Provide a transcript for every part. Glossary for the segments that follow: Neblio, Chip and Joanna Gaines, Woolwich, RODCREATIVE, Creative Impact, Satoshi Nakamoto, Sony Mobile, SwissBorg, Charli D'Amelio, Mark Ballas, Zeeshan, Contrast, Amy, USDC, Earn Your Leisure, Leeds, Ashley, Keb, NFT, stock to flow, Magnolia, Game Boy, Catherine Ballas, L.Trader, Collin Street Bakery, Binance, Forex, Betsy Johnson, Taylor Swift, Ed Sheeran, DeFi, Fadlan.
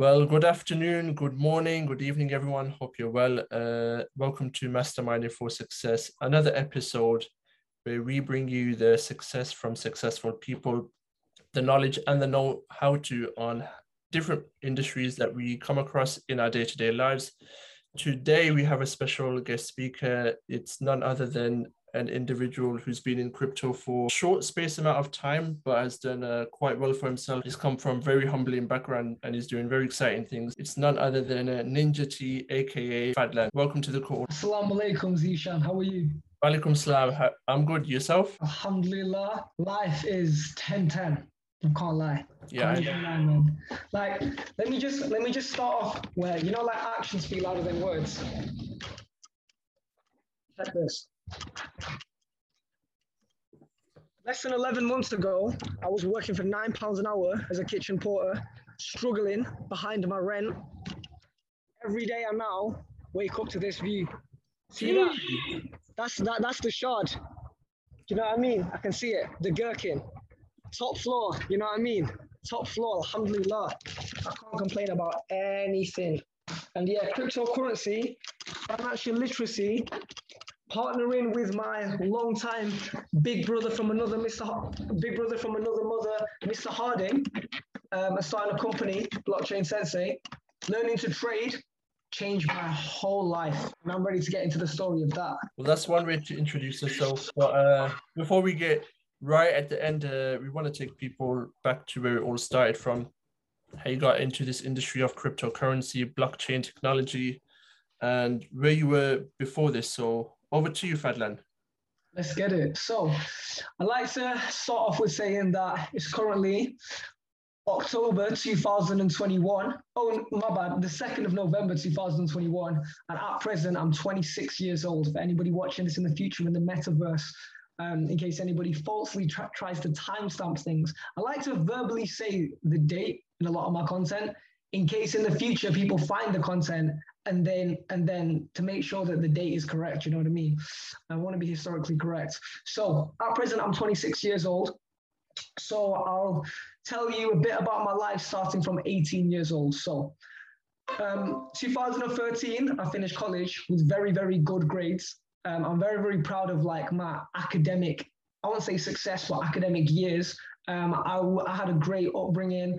Well, good afternoon, good morning, good evening, everyone. Hope you're well. Welcome to Masterminding for Success, another episode where we bring you the success from successful people, the knowledge and the know-how to on different industries that we come across in our day-to-day lives. Today, we have a special guest speaker. It's none other than an individual who's been in crypto for a short space amount of time, but has done quite well for himself. He's come from very humbling background and he's doing very exciting things. It's none other than Ninja T, aka Fadlan. Welcome to the call. Assalamu alaikum, Zeeshan. How are you? Wa alaikum salam. I'm good. Yourself? Alhamdulillah. Life is 10-10. I can't lie. Yeah. Man. Like, let me just start off where, you know, like actions speak louder than words. Like this. Less than 11 months ago, I was working for £9 an hour as a kitchen porter, struggling behind my rent. Every day I now wake up to this view. See that? That's the shard. Do you know what I mean? I can see it. The gherkin. Top floor. You know what I mean? Top floor. Alhamdulillah. I can't complain about anything. And yeah, cryptocurrency, financial literacy, partnering with my long-time big brother from another mother, Mr. Harding, and starting a company, Blockchain Sensei. Learning to trade changed my whole life, and I'm ready to get into the story of that. Well, that's one way to introduce yourself. But before we get right at the end, we want to take people back to where it all started from, how you got into this industry of cryptocurrency, blockchain technology, and where you were before this. So over to you, Fadlan. Let's get it. So I'd like to start off with saying that it's currently October 2021. Oh, my bad, the 2nd of November 2021. And at present, I'm 26 years old. For anybody watching this in the future in the metaverse, in case anybody falsely tries to timestamp things, I like to verbally say the date in a lot of my content, in case in the future people find the content and then to make sure that the date is correct, you know what I mean? I want to be historically correct. So at present, I'm 26 years old. So I'll tell you a bit about my life starting from 18 years old. So 2013, I finished college with very, very good grades. I'm very, very proud of like my academic, I won't say successful academic years. I had a great upbringing.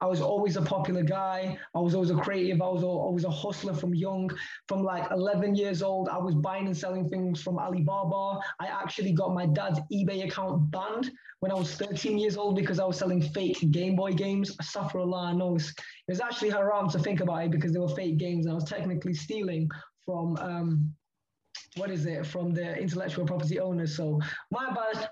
I was always a popular guy. I was always a creative. I was always a hustler from young. From like 11 years old, I was buying and selling things from Alibaba. I actually got my dad's eBay account banned when I was 13 years old because I was selling fake Game Boy games. I suffer a lot. I know it was actually haram to think about it because they were fake games. And I was technically stealing from, from the intellectual property owners. So my bad.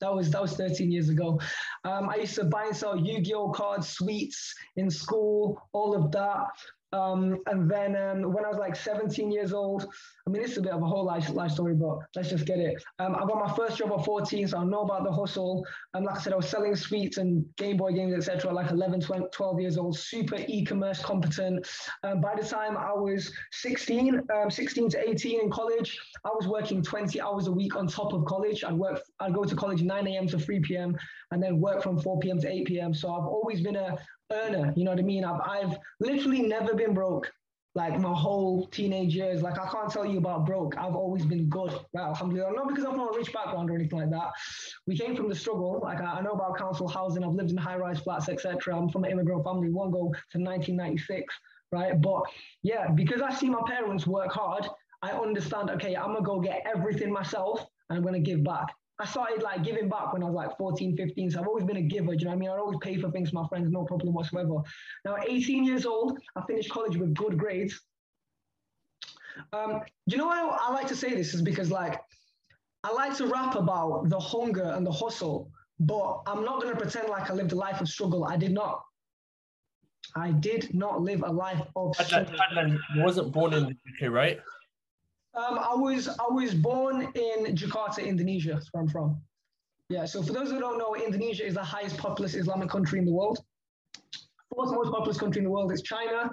That was 13 years ago. I used to buy and sell Yu-Gi-Oh cards, sweets in school, all of that. And then when I was like 17 years old, I mean, it's a bit of a whole life story, but let's just get it. I got my first job at 14, so I know about the hustle. And like I said, I was selling sweets and Game Boy games, etc. Like 11, 12 years old, super e-commerce competent. By the time I was 16 to 18 in college, I was working 20 hours a week on top of college. I'd go to college 9 a.m. to 3 p.m. and then work from 4 p.m. to 8 p.m. So I've always been a earner, you know what I mean? I've literally never been broke, like my whole teenage years. Like I can't tell you about broke. I've always been good, right? Alhamdulillah. Not because I'm from a rich background or anything like that. We came from the struggle. Like I know about council housing. I've lived in high-rise flats, etc. I'm from an immigrant family. One go to 1996, right? But yeah, because I see my parents work hard, I understand. Okay, I'm gonna go get everything myself, and I'm gonna give back. I started like giving back when I was like 14, 15. So I've always been a giver. Do you know what I mean? I always pay for things for my friends, no problem whatsoever. Now, at 18 years old, I finished college with good grades. You know why I like to say this is because like, I like to rap about the hunger and the hustle, but I'm not gonna pretend like I lived a life of struggle. I did not. I did not live a life of struggle. I wasn't born in the UK, right? I was born in Jakarta, Indonesia, that's where I'm from. Yeah, so for those who don't know, Indonesia is the highest populous Islamic country in the world. Fourth most populous country in the world is China.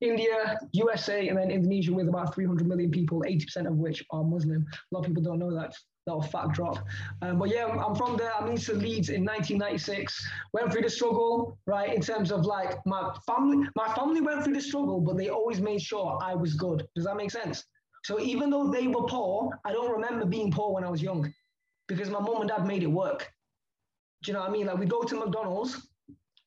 India, USA, and then Indonesia with about 300 million people, 80% of which are Muslim. A lot of people don't know that. That was a fat drop. But yeah, I'm from there. I moved to Leeds in 1996. Went through the struggle, right? In terms of like my family went through the struggle, but they always made sure I was good. Does that make sense? So even though they were poor, I don't remember being poor when I was young because my mom and dad made it work. Do you know what I mean? Like we go to McDonald's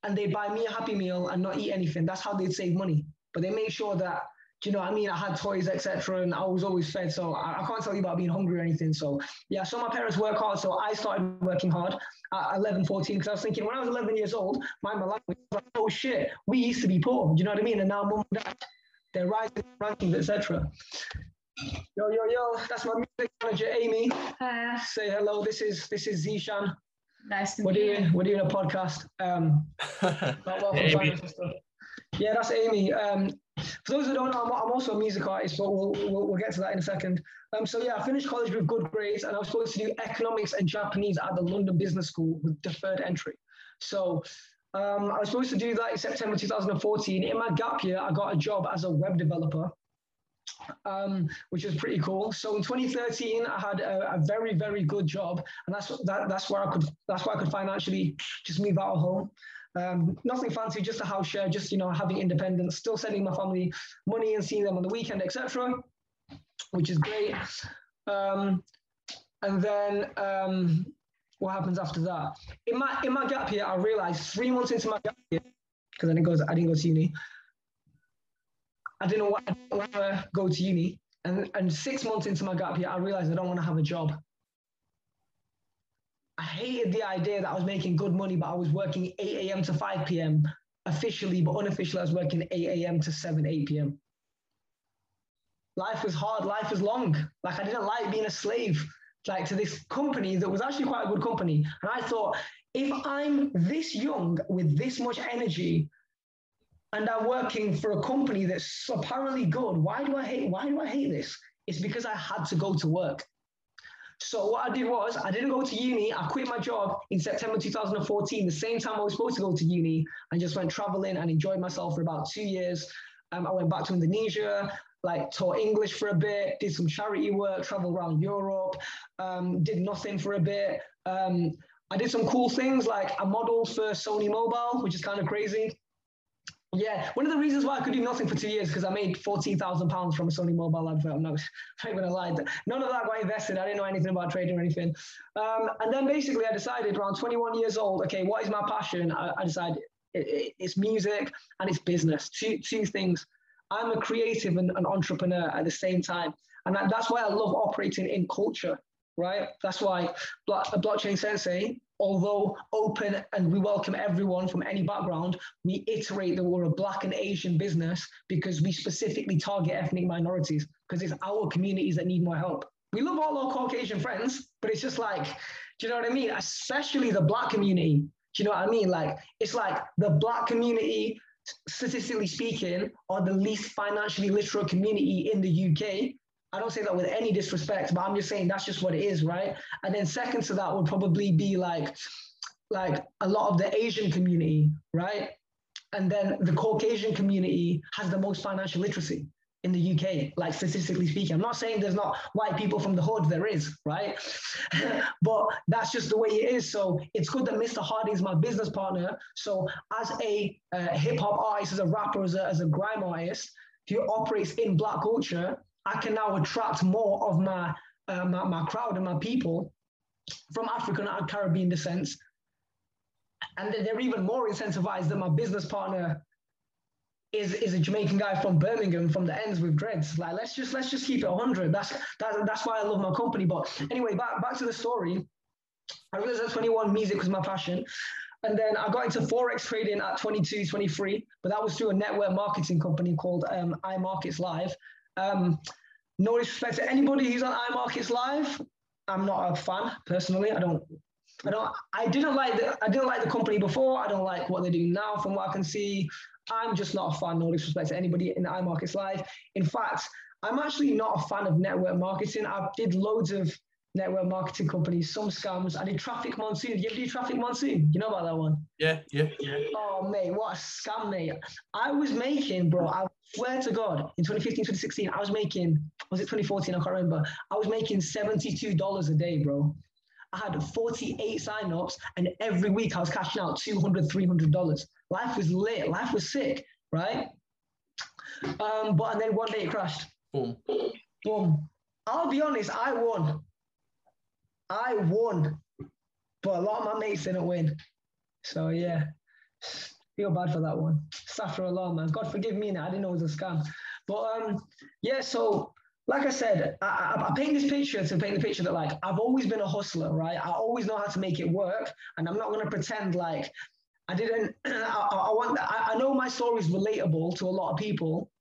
and they buy me a Happy Meal and not eat anything. That's how they'd save money. But they made sure that, do you know what I mean? I had toys, etc., and I was always fed. So I can't tell you about being hungry or anything. So yeah, so my parents work hard. So I started working hard at 11, 14, because I was thinking when I was 11 years old, mind my language, like, oh shit, we used to be poor. Do you know what I mean? And now mum and dad, they're rising rankings, etc. Yo, yo, yo, that's my music manager, Amy. Say hello. This is Zeeshan. Nice to meet you. We're doing a podcast. About wealth and finance and stuff. Yeah, that's Amy. For those who don't know, I'm also a music artist, but we'll get to that in a second. So yeah, I finished college with good grades, and I was supposed to do economics and Japanese at the London Business School with deferred entry. So I was supposed to do that in September 2014. In my gap year, I got a job as a web developer, which was pretty cool. So in 2013, I had a very, very good job, and that's where I could financially just move out of home. Nothing fancy, just a house share, just, you know, having independence, still sending my family money and seeing them on the weekend, etc., which is great. And then what happens after that? In my gap year, I realized 3 months into my gap year, because then it goes, I didn't go to uni. I didn't want to go to uni. And 6 months into my gap year, I realized I don't want to have a job. I hated the idea that I was making good money, but I was working 8 a.m. to 5 p.m. Officially, but unofficially, I was working 8 a.m. to 8 p.m. Life was hard. Life was long. Like, I didn't like being a slave, like, to this company that was actually quite a good company. And I thought, if I'm this young with this much energy and I'm working for a company that's apparently good, why do I hate this? It's because I had to go to work. So what I did was, I didn't go to uni. I quit my job in September 2014, the same time I was supposed to go to uni, and just went traveling and enjoyed myself for about 2 years. I went back to Indonesia, like taught English for a bit, did some charity work, traveled around Europe, did nothing for a bit. I did some cool things, like I modeled for Sony Mobile, which is kind of crazy. Yeah, one of the reasons why I could do nothing for 2 years because I made £14,000 from a Sony Mobile advert. I'm not going to lie. None of that got invested. I didn't know anything about trading or anything. And then basically I decided around 21 years old, okay, what is my passion? I decided it's music and it's business. Two things. I'm a creative and an entrepreneur at the same time. And that's why I love operating in culture, right? That's why Blockchain Sensei, although open and we welcome everyone from any background, we iterate that we're a Black and Asian business because we specifically target ethnic minorities because it's our communities that need more help. We love all our Caucasian friends, but it's just like, do you know what I mean? Especially the Black community. Do you know what I mean? Like, it's like the Black community, statistically speaking, are the least financially literate community in the UK. I don't say that with any disrespect, but I'm just saying that's just what it is, right? And then second to that would probably be like a lot of the Asian community, right? And then the Caucasian community has the most financial literacy in the UK, like statistically speaking. I'm not saying there's not white people from the hood, there is, right? But that's just the way it is. So it's good that Mr. Harding's my business partner. So as a hip hop artist, as a rapper, as a grime artist who operates in Black culture, I can now attract more of my crowd and my people from African and Caribbean descent. And they're even more incentivized that my business partner is a Jamaican guy from Birmingham, from the ends with dreads. Like, let's just keep it 100. That's why I love my company. But anyway, back to the story. I realized at 21, music was my passion. And then I got into Forex trading at 22, 23, but that was through a network marketing company called iMarketsLive. No disrespect to anybody who's on iMarketsLive. I'm not a fan personally. I didn't like the company before. I don't like what they're doing now from what I can see. I'm just not a fan. No disrespect to anybody in iMarketsLive. In fact, I'm actually not a fan of network marketing. I did loads of network marketing companies, some scams, and the Traffic Monsoon. Did you ever do Traffic Monsoon? You know about that one? Yeah. Oh, mate, what a scam, mate. I was making, bro, I swear to God, in 2015, 2016, I was making, was it 2014? I can't remember. I was making $72 a day, bro. I had 48 sign-ups, and every week I was cashing out $200, $300. Life was lit. Life was sick, right? But and then one day it crashed. Boom. Boom. I'll be honest, I won. I won. But a lot of my mates didn't win. So, yeah. Feel bad for that one. Suffer a lot, man. God forgive me. Now. I didn't know it was a scam. But, yeah, so... Like I said, I paint this picture to paint the picture that, like, I've always been a hustler, right? I always know how to make it work, and I'm not going to pretend like I didn't. I know my story is relatable to a lot of people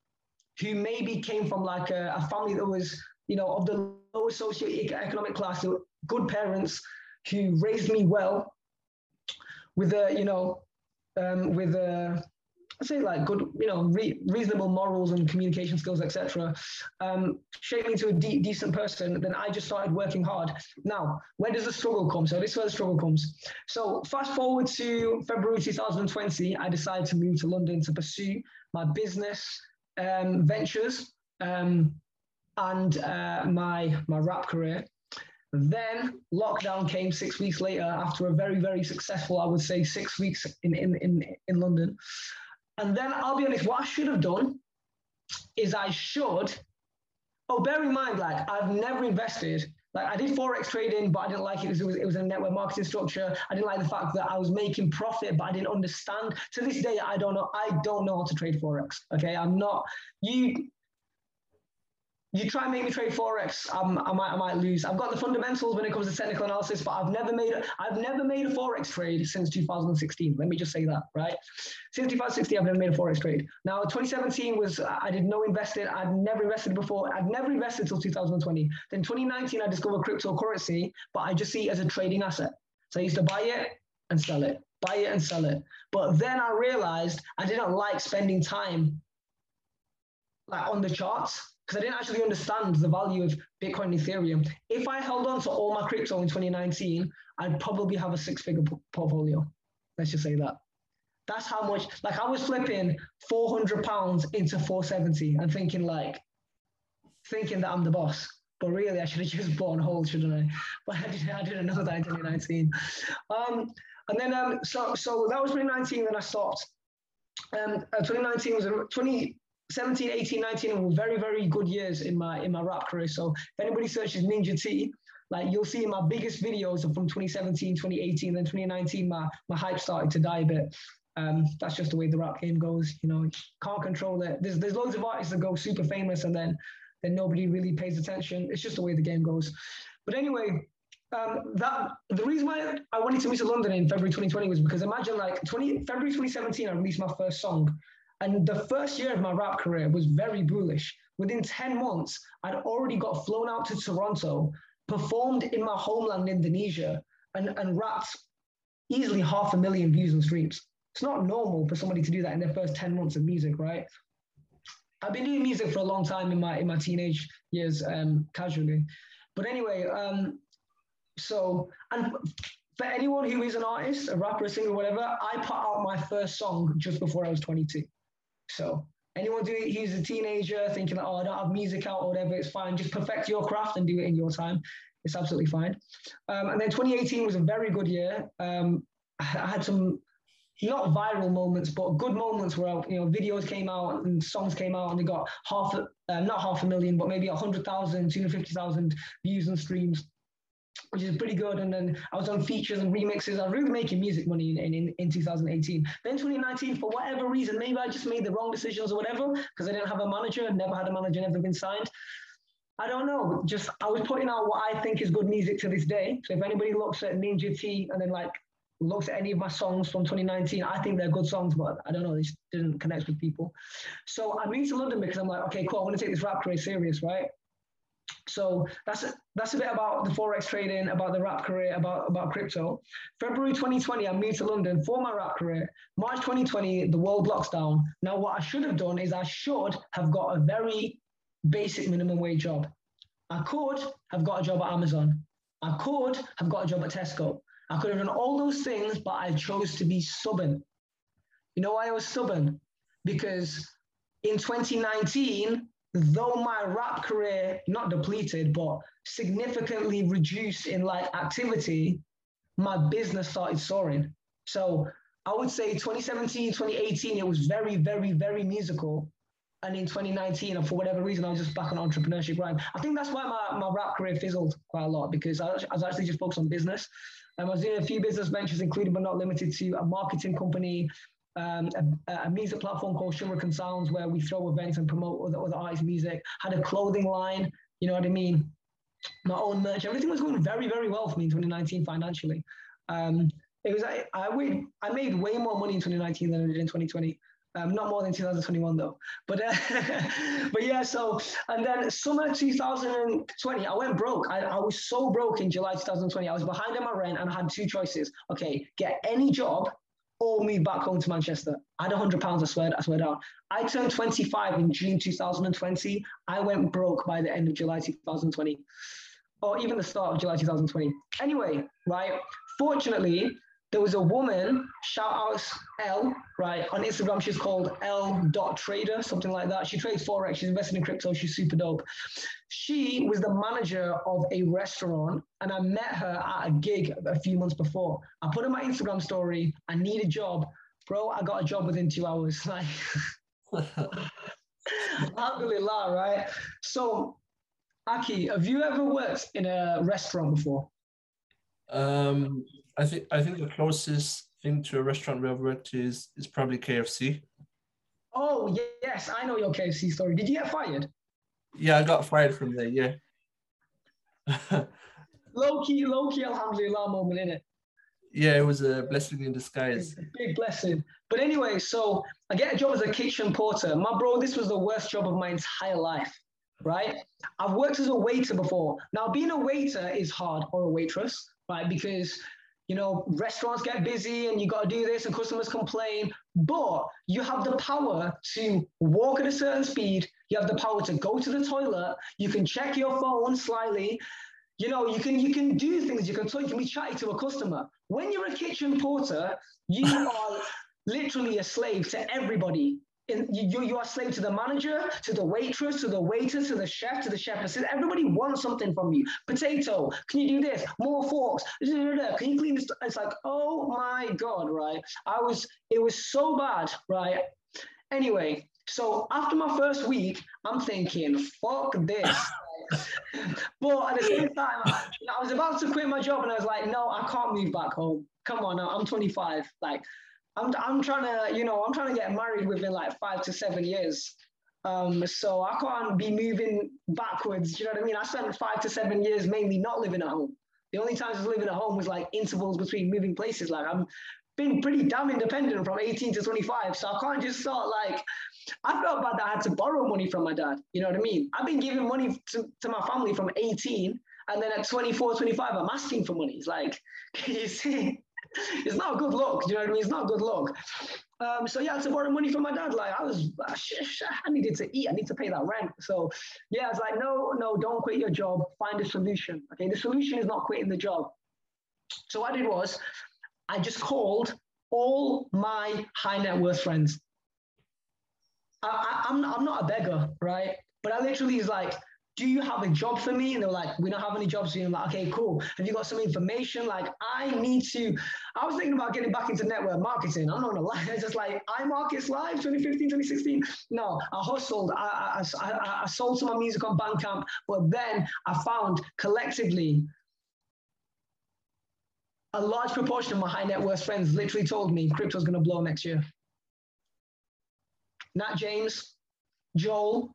who maybe came from, like, a family that was, you know, of the lower socioeconomic class, so good parents who raised me well with a, you know, with a... I'd say, like, good, you know, reasonable morals and communication skills, etc. Shaped me into a decent person. Then I just started working hard. Now, where does the struggle come? So this is where the struggle comes. So fast forward to February 2020, I decided to move to London to pursue my business ventures and my rap career. Then lockdown came 6 weeks later after a very, very successful, I would say, 6 weeks in London. And then I'll be honest, what I should have done is bear in mind, like, I've never invested. Like, I did Forex trading, but I didn't like it because it was a network marketing structure. I didn't like the fact that I was making profit, but I didn't understand. To this day, I don't know how to trade Forex. Okay. I'm not, you try and make me trade Forex, I might lose. I've got the fundamentals when it comes to technical analysis, but I've never made a Forex trade since 2016. Let me just say that, right? Since 2016, I've never made a Forex trade. Now, 2017 was, I did no investing. I'd never invested before. I'd never invested till 2020. Then 2019, I discovered cryptocurrency, but I just see it as a trading asset. So I used to buy it and sell it, buy it and sell it. But then I realized I didn't like spending time, like, on the charts, because I didn't actually understand the value of Bitcoin and Ethereum. If I held on to all my crypto in 2019, I'd probably have a six-figure portfolio. Let's just say that. That's how much, like, I was flipping £400 into 470 and thinking that I'm the boss. But really, I should have just bought and hold, shouldn't I? But I didn't know that in 2019. And then, so that was 2019, then I stopped. 2019 was 17, 18, 19 were very, very good years in my rap career. So if anybody searches Ninja T, like, you'll see my biggest videos are from 2017, 2018, then 2019, my hype started to die a bit. That's just the way the rap game goes, you know, can't control it. There's loads of artists that go super famous and then nobody really pays attention. It's just the way the game goes. But anyway, the reason why I wanted to move to London in February 2020 was because, imagine, like, February 2017, I released my first song. And the first year of my rap career was very bullish. Within 10 months, I'd already got flown out to Toronto, performed in my homeland, Indonesia, and rapped easily 500,000 views and streams. It's not normal for somebody to do that in their first 10 months of music, right? I've been doing music for a long time in my teenage years, casually. But anyway, for anyone who is an artist, a rapper, a singer, whatever, I put out my first song just before I was 22. So anyone who's a teenager thinking that, oh, I don't have music out or whatever, it's fine. Just perfect your craft and do it in your time. It's absolutely fine. And then 2018 was a very good year. I had some not viral moments, but good moments where, you know, videos came out and songs came out and they got not 500,000, but maybe 100,000, 250,000 views and streams, which is pretty good. And then I was on features and remixes. I was really making music money in 2018. Then 2019, for whatever reason, maybe I just made the wrong decisions or whatever, because I didn't have a manager, never had a manager, never been signed. I don't know. Just, I was putting out what I think is good music to this day. So if anybody looks at Ninja T and then, like, looks at any of my songs from 2019, I think they're good songs, but I don't know, they just didn't connect with people. So I moved to London because I'm like, okay, cool, I want to take this rap career serious, right? So that's a bit about the Forex trading, about the rap career, about crypto. February 2020, I moved to London for my rap career. March 2020, the world locks down. Now, what I should have done is I should have got a very basic minimum wage job. I could have got a job at Amazon. I could have got a job at Tesco. I could have done all those things, but I chose to be stubborn. You know why I was stubborn? Because in 2019, though my rap career, not depleted, but significantly reduced in like activity, my business started soaring. So I would say 2017, 2018, it was very, very, very musical. And in 2019, for whatever reason, I was just back on entrepreneurship grind. I think that's why my rap career fizzled quite a lot, because I was actually just focused on business. I was doing a few business ventures, including but not limited to a marketing company, a music platform called Shumrick and Sounds, where we throw events and promote other artists' music. Had a clothing line, you know what I mean? My own merch. Everything was going very, very well for me in 2019 financially. I made way more money in 2019 than I did in 2020. Not more than 2021 though, but yeah. So, and then summer 2020, I went broke. I was so broke in July 2020. I was behind on my rent and I had two choices. Okay, get any job or move back home to Manchester. I had £100, I swear down. I turned 25 in June 2020. I went broke by the end of July 2020, or even the start of July 2020. Anyway, right, fortunately, there was a woman, shout out L, right, on Instagram. She's called L.Trader, something like that. She trades Forex. She's invested in crypto. She's super dope. She was the manager of a restaurant, and I met her at a gig a few months before. I put in my Instagram story, I need a job. Bro, I got a job within 2 hours. Like, alhamdulillah, right? So, Aki, have you ever worked in a restaurant before? I think the closest thing to a restaurant we have worked is probably KFC. Oh, yes. I know your KFC story. Did you get fired? Yeah, I got fired from there, yeah. low-key, alhamdulillah moment, innit? Yeah, it was a blessing in disguise. It's a big blessing. But anyway, so I get a job as a kitchen porter. My bro, this was the worst job of my entire life, right? I've worked as a waiter before. Now, being a waiter is hard, or a waitress, right? Because, you know, restaurants get busy and you got to do this and customers complain, but you have the power to walk at a certain speed. You have the power to go to the toilet. You can check your phone slightly. You know, you can do things. You can talk, you can be chatty to a customer. When you're a kitchen porter, you are literally a slave to everybody. You are a slave to the manager, to the waitress, to the waiter, to the chef, to the chef. Everybody wants something from you. Potato, can you do this? More forks, can you clean this? It's like, oh my God, right? It was so bad, right? Anyway, so after my first week, I'm thinking, fuck this. But at the same time, I was about to quit my job and I was like, no, I can't move back home. Come on, I'm 25, like, I'm trying to get married within like 5 to 7 years. So I can't be moving backwards. You know what I mean? I spent 5 to 7 years mainly not living at home. The only times I was living at home was like intervals between moving places. Like I've been pretty damn independent from 18 to 25. So I can't just start like, I felt bad that I had to borrow money from my dad. You know what I mean? I've been giving money to my family from 18. And then at 24, 25, I'm asking for money. It's like, can you see? It's not good luck, you know what I mean? It's not good luck. So yeah, I had to borrow money from my dad. Like I needed to eat. I need to pay that rent. So yeah, I was like, no, don't quit your job. Find a solution. Okay, the solution is not quitting the job. So what I did was, I just called all my high net worth friends. I'm not a beggar, right? But I literally was like, do you have a job for me? And they were like, we don't have any jobs for you. I'm like, okay, cool. Have you got some information? Like, I was thinking about getting back into network marketing. I'm not gonna lie. It's just like, iMarketsLive 2015, 2016. No, I hustled. I sold some of my music on Bandcamp, but then I found collectively a large proportion of my high net worth friends literally told me crypto's gonna blow next year. Nat James, Joel,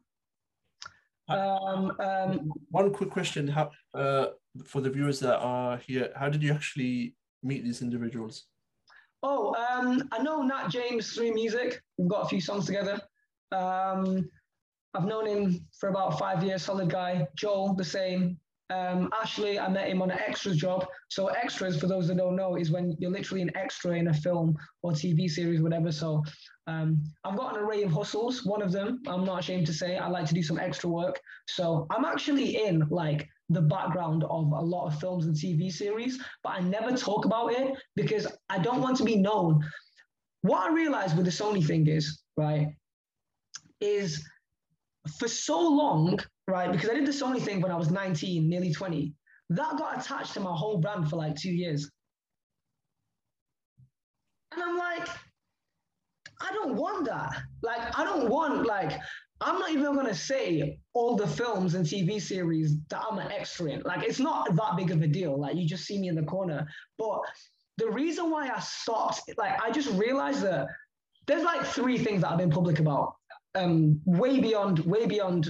one quick question, how, for the viewers that are here, how did you actually meet these individuals? Oh, I know Nat James through music. We've got a few songs together. I've known him for about 5 years, solid guy. Joel, the same. Ashley, I met him on an extras job. So extras, for those that don't know, is when you're literally an extra in a film or TV series, whatever. So I've got an array of hustles. One of them, I'm not ashamed to say, I like to do some extra work. So I'm actually in like the background of a lot of films and TV series, but I never talk about it because I don't want to be known. What I realized with the Sony thing is, right, is for so long, right, because I did the Sony thing when I was 19, nearly 20, that got attached to my whole brand for like 2 years. And I'm like, I don't want that. Like, I don't want, like, I'm not even going to say all the films and TV series that I'm an extra in. Like, it's not that big of a deal. Like, you just see me in the corner. But the reason why I stopped, like, I just realized that there's like 3 things that I've been public about, way beyond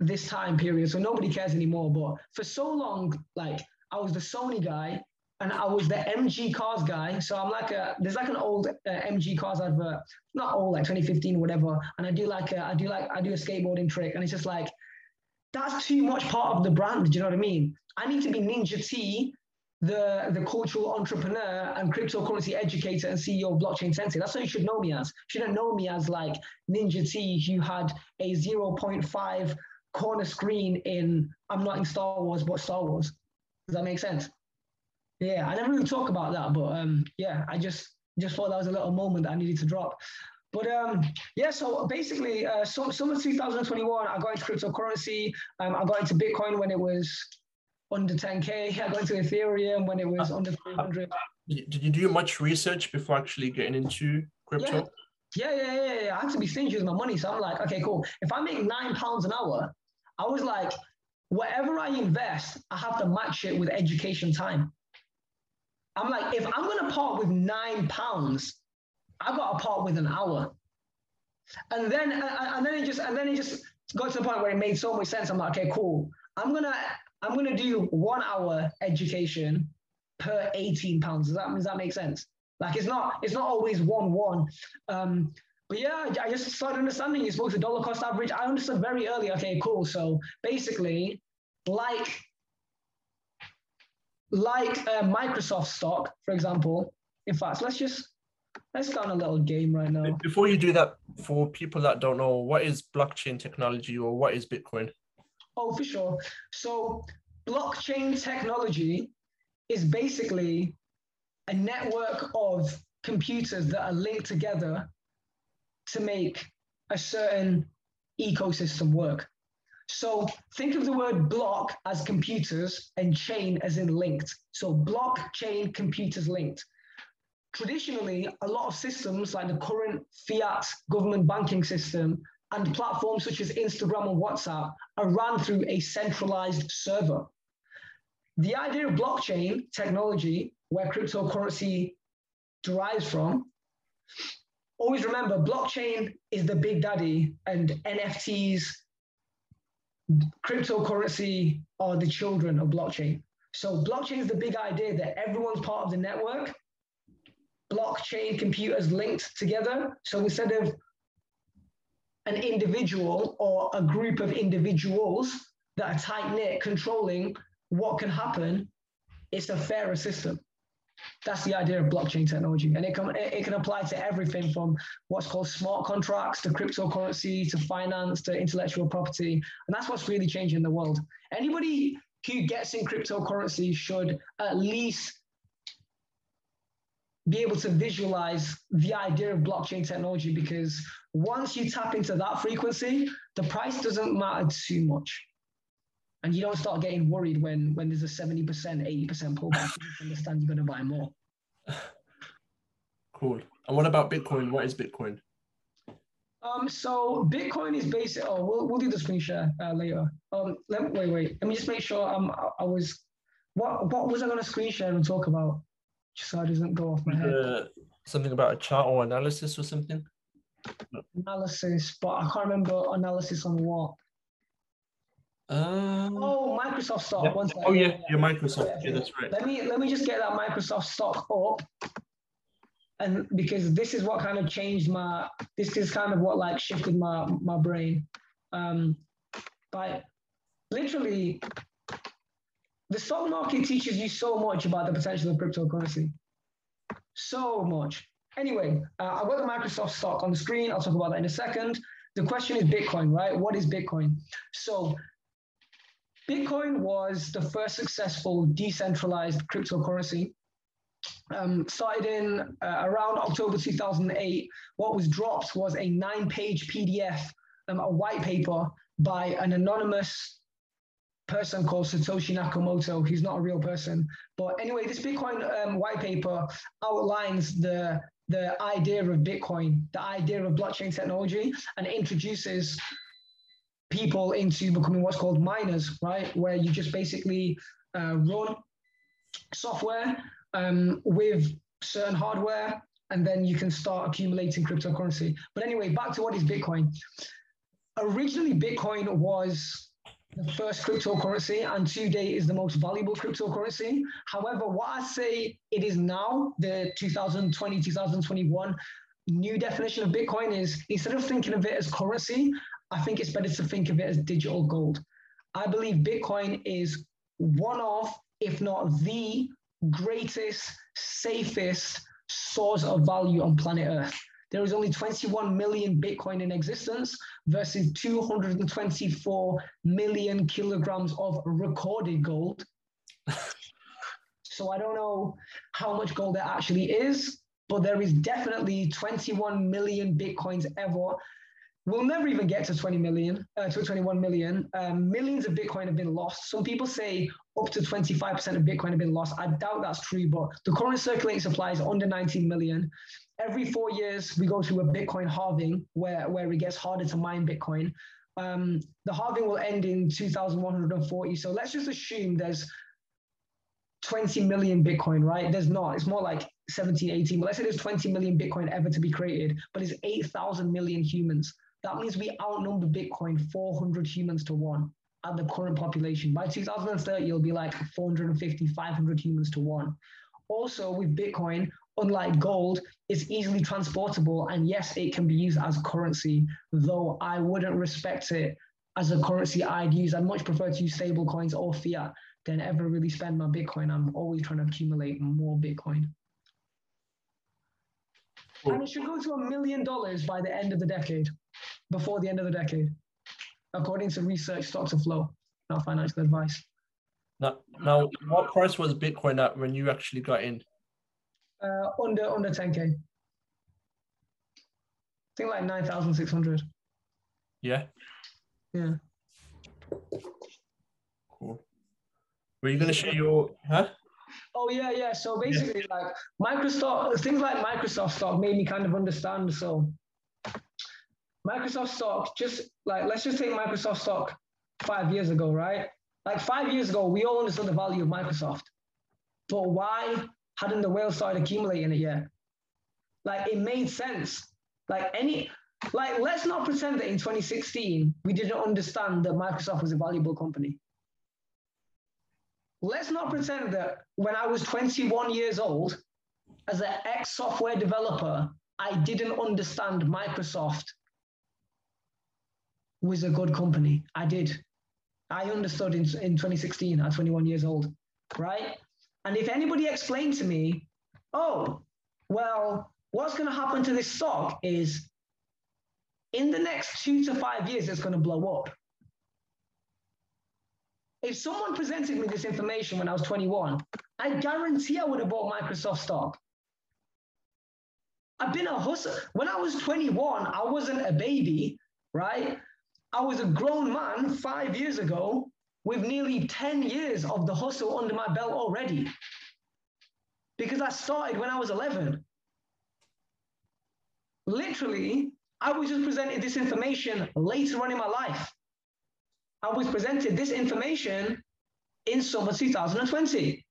this time period. So nobody cares anymore. But for so long, like, I was the Sony guy and I was the MG Cars guy. So I'm like a, there's like an old MG Cars advert, not old, like 2015, whatever. And I do like, I do a skateboarding trick. And it's just like, that's too much part of the brand. Do you know what I mean? I need to be Ninja T, the cultural entrepreneur and cryptocurrency educator and CEO of Blockchain Sensei. That's what you should know me as. You shouldn't know me as like Ninja T who had a 0.5 corner screen in, I'm not in Star Wars, but Star Wars. Does that make sense? Yeah, I never really talk about that, but yeah, I just thought that was a little moment that I needed to drop. But yeah, so basically, summer 2021, I got into cryptocurrency. I got into Bitcoin when it was under 10K. I got into Ethereum when it was under 300. Did you do much research before actually getting into crypto? Yeah. I had to be stingy with my money. So I'm like, okay, cool. If I make £9 an hour, I was like, whatever I invest, I have to match it with education time. I'm like, if I'm going to part with £9, I've got to part with an hour. And then it just got to the point where it made so much sense. I'm like, okay, cool. I'm going to do 1 hour education per £18. Does that make sense? Like, it's not always one. But yeah, I just started understanding you spoke to dollar cost average. I understood very early. Okay, cool. So basically, like Microsoft stock, for example. In fact, let's go on a little game right now. Before you do that, for people that don't know, what is blockchain technology or what is Bitcoin? Oh, for sure. So blockchain technology is basically a network of computers that are linked together to make a certain ecosystem work. So think of the word block as computers and chain as in linked. So blockchain, computers linked. Traditionally, a lot of systems like the current fiat government banking system and platforms such as Instagram and WhatsApp are run through a centralized server. The idea of blockchain technology, where cryptocurrency derives from, always remember blockchain is the big daddy and NFTs, cryptocurrency are the children of blockchain. So blockchain is the big idea that everyone's part of the network. Blockchain computers linked together. So instead of an individual or a group of individuals that are tight-knit controlling what can happen, it's a fairer system. That's the idea of blockchain technology. And it can apply to everything from what's called smart contracts to cryptocurrency, to finance, to intellectual property. And that's what's really changing the world. Anybody who gets in cryptocurrency should at least be able to visualize the idea of blockchain technology, because once you tap into that frequency, the price doesn't matter too much. And you don't start getting worried when there's a 70%, 80% pullback. You understand you're going to buy more. Cool. And what about Bitcoin? What is Bitcoin? So Bitcoin is basic. Oh, we'll do the screen share later. Let me just make sure what was I going to screen share and talk about? Just so it doesn't go off my head. Something about a chart or analysis or something? Analysis, but I can't remember analysis on what. Microsoft stock. Yeah. One second. Oh yeah, your Microsoft. Yeah, that's right. Let me just get that Microsoft stock up, and because this is what kind of changed my. This is kind of what like shifted my brain, but literally, the stock market teaches you so much about the potential of cryptocurrency, so much. Anyway, I've got the Microsoft stock on the screen. I'll talk about that in a second. The question is Bitcoin, right? What is Bitcoin? So Bitcoin was the first successful decentralized cryptocurrency. Started in around October 2008, what was dropped was a 9-page PDF, a white paper by an anonymous person called Satoshi Nakamoto. He's not a real person. But anyway, this Bitcoin white paper outlines the idea of Bitcoin, the idea of blockchain technology, and introduces people into becoming what's called miners, right? Where you just basically run software with certain hardware, and then you can start accumulating cryptocurrency. But anyway, back to what is Bitcoin. Originally, Bitcoin was the first cryptocurrency, and today is the most valuable cryptocurrency. However, what I say it is now, the 2020, 2021 new definition of Bitcoin is, instead of thinking of it as currency, I think it's better to think of it as digital gold. I believe Bitcoin is one of, if not the greatest, safest source of value on planet Earth. There is only 21 million Bitcoin in existence versus 224 million kilograms of recorded gold. So I don't know how much gold there actually is, but there is definitely 21 million Bitcoins ever. We'll never even get to 21 million. Millions of Bitcoin have been lost. Some people say up to 25% of Bitcoin have been lost. I doubt that's true, but the current circulating supply is under 19 million. Every 4 years, we go through a Bitcoin halving where it gets harder to mine Bitcoin. The halving will end in 2140. So let's just assume there's 20 million Bitcoin, right? There's not. It's more like 17, 18. But let's say there's 20 million Bitcoin ever to be created, but it's 8,000 million humans. That means we outnumber Bitcoin 400 humans to 1 at the current population. By 2030, it'll be like 450, 500 humans to 1. Also, with Bitcoin, unlike gold, it's easily transportable. And yes, it can be used as currency, though I wouldn't respect it as a currency I'd use. I'd much prefer to use stable coins or fiat than ever really spend my Bitcoin. I'm always trying to accumulate more Bitcoin. Cool. And it should go to $1 million by the end of the decade, before the end of the decade, according to research, stock to flow, not financial advice. Now, what price was Bitcoin at when you actually got in? Under 10K. I think like 9,600. Yeah? Yeah. Cool. Were you going to share your... Huh? Oh, yeah. So basically, yeah. Like Microsoft, things like Microsoft stock made me kind of understand. So Microsoft stock, just like, let's just take Microsoft stock 5 years ago, right? Like 5 years ago, we all understood the value of Microsoft. But why hadn't the whales started accumulating it yet? Like, it made sense. Like, let's not pretend that in 2016, we didn't understand that Microsoft was a valuable company. Let's not pretend that when I was 21 years old, as an ex-software developer, I didn't understand Microsoft was a good company. I did. I understood in 2016 at 21 years old, right? And if anybody explained to me, oh, well, what's going to happen to this stock is in the next 2 to 5 years, it's going to blow up. If someone presented me this information when I was 21, I guarantee I would have bought Microsoft stock. I've been a hustler. When I was 21, I wasn't a baby, right? I was a grown man 5 years ago with nearly 10 years of the hustle under my belt already, because I started when I was 11. Literally, I was just presented this information later on in my life. I was presented this information in summer 2020.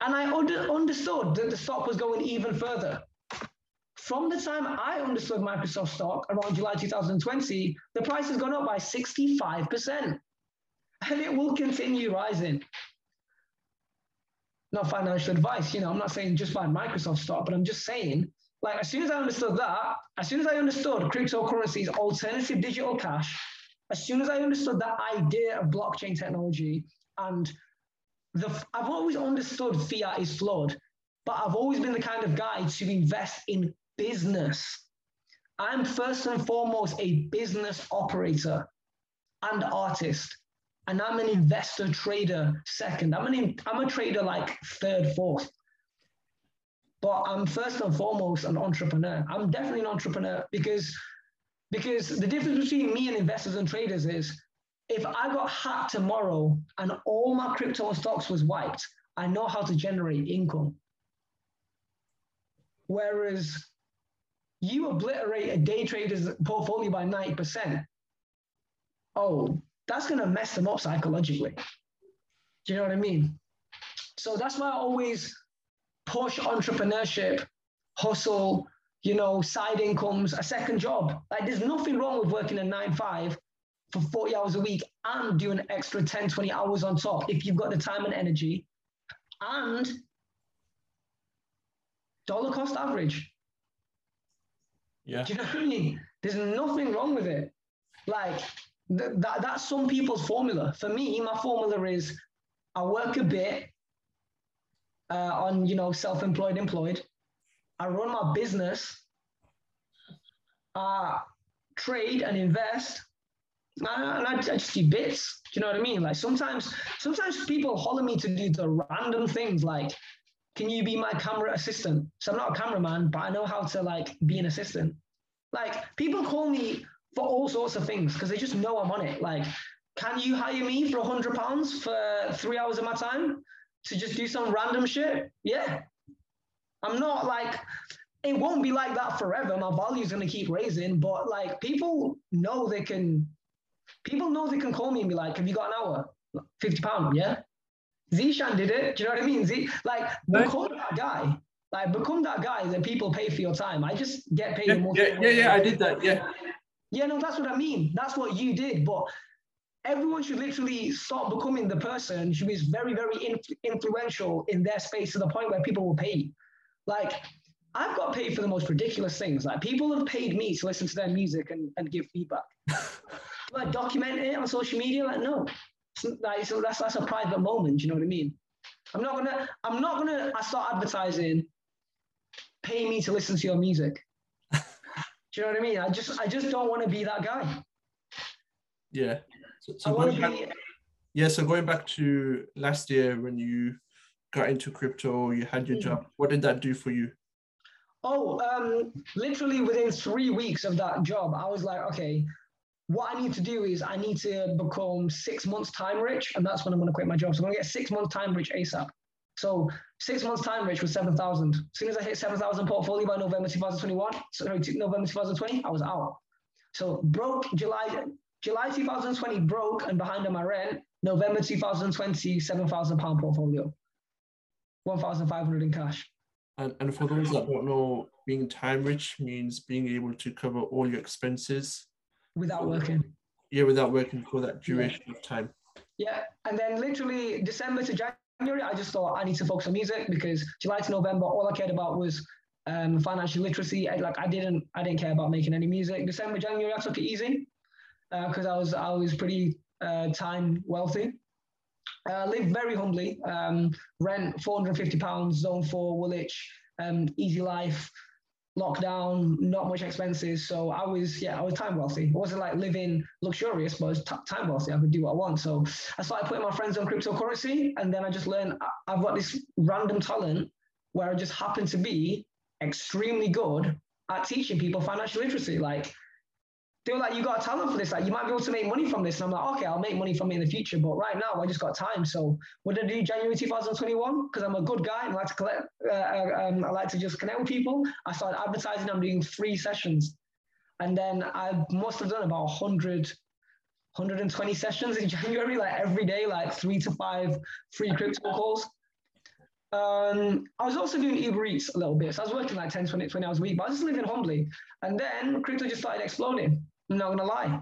And I understood that the stock was going even further. From the time I understood Microsoft stock around July 2020, the price has gone up by 65%. And it will continue rising. Not financial advice, you know, I'm not saying just buy Microsoft stock, but I'm just saying, like, as soon as I understood that, as soon as I understood cryptocurrencies, alternative digital cash, as soon as I understood that idea of blockchain technology, and I've always understood fiat is flawed, but I've always been the kind of guy to invest in business. I'm first and foremost a business operator and artist. and I'm an investor trader second. I'm a trader like third, fourth. But I'm first and foremost an entrepreneur. I'm definitely an entrepreneur because the difference between me and investors and traders is if I got hacked tomorrow and all my crypto and stocks was wiped, I know how to generate income. Whereas you obliterate a day trader's portfolio by 90%. Oh, that's going to mess them up psychologically. Do you know what I mean? So that's why I always push entrepreneurship, hustle, you know, side incomes, a second job. Like there's nothing wrong with working a 9-5 for 40 hours a week and doing an extra 10, 20 hours on top if you've got the time and energy. And dollar cost average. Yeah. Do you know what I mean? There's nothing wrong with it. Like that's some people's formula. For me, my formula is I work a bit on, you know, self-employed, employed. I run my business, trade and invest, and I just do bits. Do you know what I mean? Like sometimes people holler me to do the random things like, can you be my camera assistant? So I'm not a cameraman, but I know how to like be an assistant. Like people call me for all sorts of things because they just know I'm on it. Like, can you hire me for £100 for 3 hours of my time to just do some random shit? Yeah. I'm not like, it won't be like that forever. My value's going to keep raising, but like people know they can call me and be like, have you got an hour? £50, yeah? Zeeshan did it. Do you know what I mean? Become that guy. Like, become that guy that people pay for your time. I just get paid more. Yeah, I did that. Yeah. Yeah, no, that's what I mean. That's what you did. But everyone should literally start becoming the person who is very, very influential in their space to the point where people will pay you. Like, I've got paid for the most ridiculous things. Like, people have paid me to listen to their music and give feedback. Like, document it on social media? Like, no. So that's a private moment, you know what I mean? I'm not gonna start advertising, pay me to listen to your music. Do you know what I mean? I just don't want to be that guy. Yeah. So going back to last year when you got into crypto, you had your job. What did that do for you? Oh, literally within 3 weeks of that job, I was like, okay. What I need to do is I need to become 6 months time rich, and that's when I'm going to quit my job. So I'm going to get 6 months time rich ASAP. So 6 months time rich was 7,000. As soon as I hit 7,000 portfolio by November 2020, I was out. So broke July 2020, broke and behind on my rent. November 2020, £7,000 portfolio, 1,500 in cash. And for those that don't know, being time rich means being able to cover all your expenses. Without working. Yeah, without working for that duration of time. Yeah, and then literally December to January, I just thought I need to focus on music because July to November, all I cared about was financial literacy. I didn't care about making any music. December, January, I took it easy because I was pretty time wealthy. Lived very humbly. Rent £450, Zone 4, Woolwich, easy life. Lockdown, not much expenses. So I was time wealthy. It wasn't like living luxurious, but I was time wealthy. I could do what I want. So I started putting my friends on cryptocurrency, and then I just learned I've got this random talent where I just happen to be extremely good at teaching people financial literacy. Like they were like, you got a talent for this. Like you might be able to make money from this. And I'm like, okay, I'll make money from it in the future. But right now I just got time. So what did I do January 2021? Because I'm a good guy and I like to collect, I like to just connect with people. I started advertising. I'm doing 3 sessions. And then I must have done about 120 sessions in January, like every day, like 3 to 5 free crypto calls. I was also doing Uber Eats a little bit. So I was working like 10, 20 hours a week, but I was just living humbly. And then crypto just started exploding. I'm not going to lie.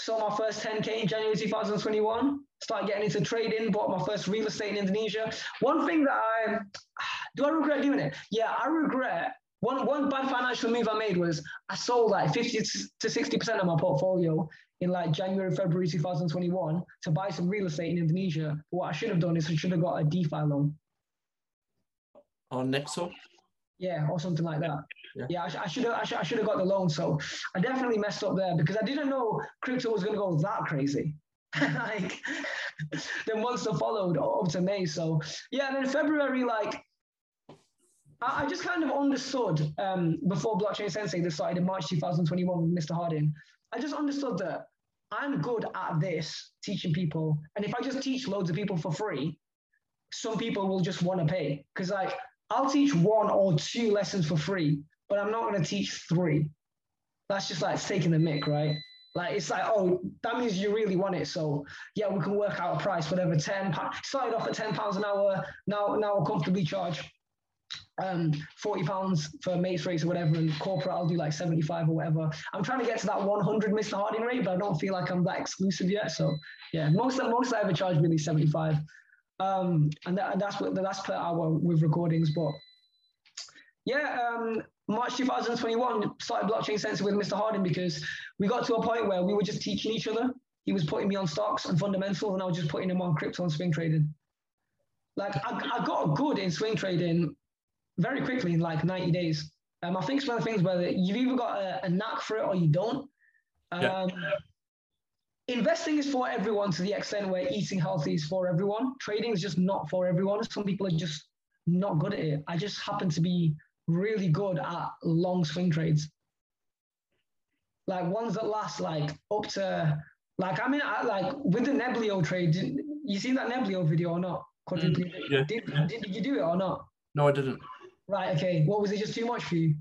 Saw my first 10K in January 2021, started getting into trading, bought my first real estate in Indonesia. One thing that I regret doing it? Yeah, I regret. One bad financial move I made was I sold like 50 to 60% of my portfolio in like January, February 2021 to buy some real estate in Indonesia. What I should have done is I should have got a DeFi loan. On Nexo? Yeah, or something like that. Yeah, I should have got the loan. So I definitely messed up there because I didn't know crypto was going to go that crazy. like the months that followed up to May. So yeah, and then February, like I just kind of understood before Blockchain Sensei that started in March 2021 with Mr. Harding. I just understood that I'm good at this, teaching people. And if I just teach loads of people for free, some people will just want to pay. Because like I'll teach one or two lessons for free, but I'm not going to teach three. That's just like taking the mick, right? Like it's like, oh, that means you really want it. So yeah, we can work out a price, whatever, £10. Started off at £10 an hour, now I'll comfortably charge £40 for mates rates or whatever, and corporate I'll do like 75 or whatever. I'm trying to get to that 100 Mr. Harding rate, but I don't feel like I'm that exclusive yet. So yeah, most I ever charge really 75, and that's per hour with recordings. But yeah, March 2021 started Blockchain Sensei with Mr. Harding because we got to a point where we were just teaching each other. He was putting me on stocks and fundamentals, and I was just putting him on crypto and swing trading. Like I got good in swing trading very quickly in like 90 days. I think it's one of the things where you've either got a knack for it or you don't. Investing is for everyone to the extent where eating healthy is for everyone. Trading is just not for everyone. Some people are just not good at it. I just happen to be really good at long swing trades. Like ones that last like up to, like, I mean, like with the Neblio trade, you seen that Neblio video or not? Yeah. Did you do it or not? No, I didn't. Right, okay. What, was it just too much for you?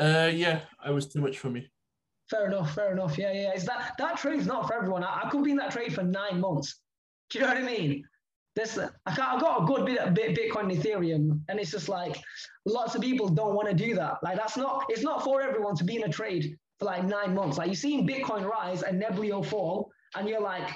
Yeah, it was too much for me. Fair enough, fair enough. Yeah, yeah. It's that trade's not for everyone. I could be in that trade for 9 months. Do you know what I mean? I got a good bit of Bitcoin and Ethereum, and it's just like lots of people don't want to do that. Like it's not for everyone to be in a trade for like 9 months. Like you've seen Bitcoin rise and Neblio fall, and you're like,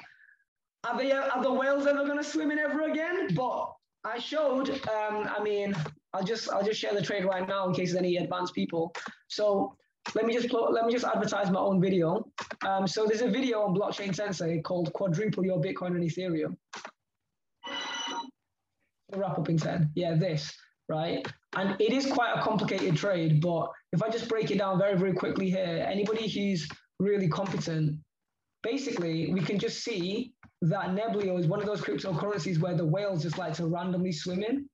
are the whales ever going to swim in ever again? But I showed, I mean, I'll just share the trade right now in case there's any advanced people. So let me just advertise my own video. So there's a video on Blockchain Sensei called Quadruple Your Bitcoin and Ethereum. We'll wrap up in 10. Yeah, this, right? And it is quite a complicated trade, but if I just break it down very, very quickly here, anybody who's really competent, basically we can just see that Neblio is one of those cryptocurrencies where the whales just like to randomly swim in.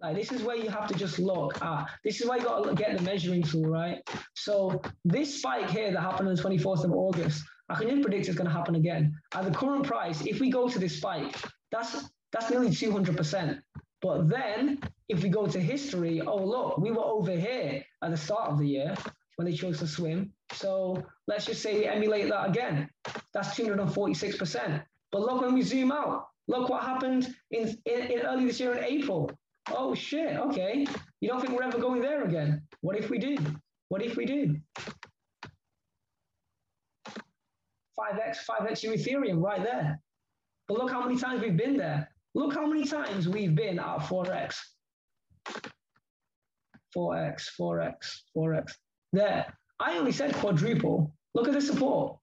Like this is where you have to just look at. This is where you got to get the measuring tool, right? So this spike here that happened on the 24th of August, I can just predict it's going to happen again. At the current price, if we go to this spike, that's nearly 200%. But then if we go to history, oh, look, we were over here at the start of the year when they chose to swim. So let's just say we emulate that again. That's 246%. But look, when we zoom out, look what happened in early this year in April. Oh, shit, okay. You don't think we're ever going there again? What if we do? What if we do? 5x your Ethereum right there. But look how many times we've been there. Look how many times we've been at 4x. 4x, 4x, 4x. There. I only said quadruple. Look at the support.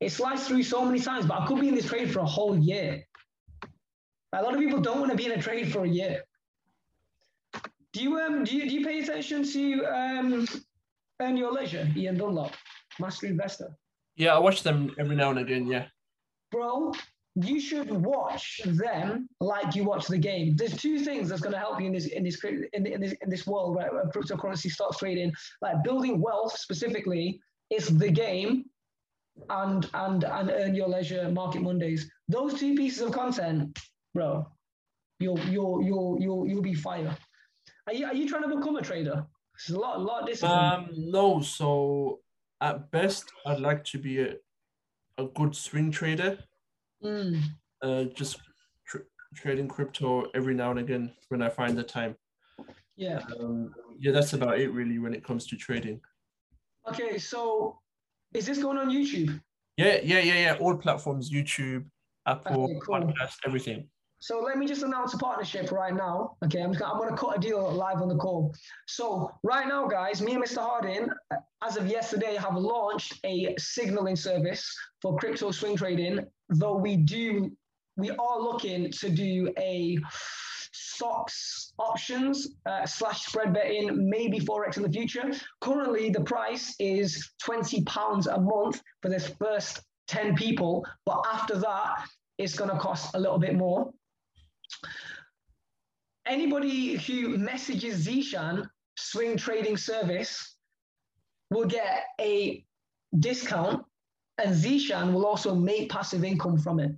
It sliced through so many times, but I could be in this trade for a whole year. A lot of people don't want to be in a trade for a year. Do you pay attention to Earn Your Leisure, Ian Dunlap, Master Investor? Yeah, I watch them every now and again, yeah. Bro, you should watch them like you watch the game. There's two things that's going to help you in this world, right? Cryptocurrency, stock trading, like building wealth specifically, is the game and Earn Your Leisure Market Mondays. Those two pieces of content, bro, you'll be fire. Are you trying to become a trader? It's a lot of discipline. No, so at best I'd like to be a good swing trader. Mm. Just trading crypto every now and again when I find the time. Yeah. Yeah, that's about it really when it comes to trading. Okay, so is this going on YouTube? Yeah. All platforms, YouTube, Apple, okay, cool. Podcast, everything. So let me just announce a partnership right now. Okay, I'm going to cut a deal live on the call. So right now, guys, me and Mr. Harding, as of yesterday, have launched a signaling service for crypto swing trading, though we are looking to do a stocks, options, slash spread betting, maybe Forex in the future. Currently, the price is £20 a month for this first 10 people, but after that, it's going to cost a little bit more. Anybody who messages Zeeshan swing trading service will get a discount, and Zeeshan will also make passive income from it.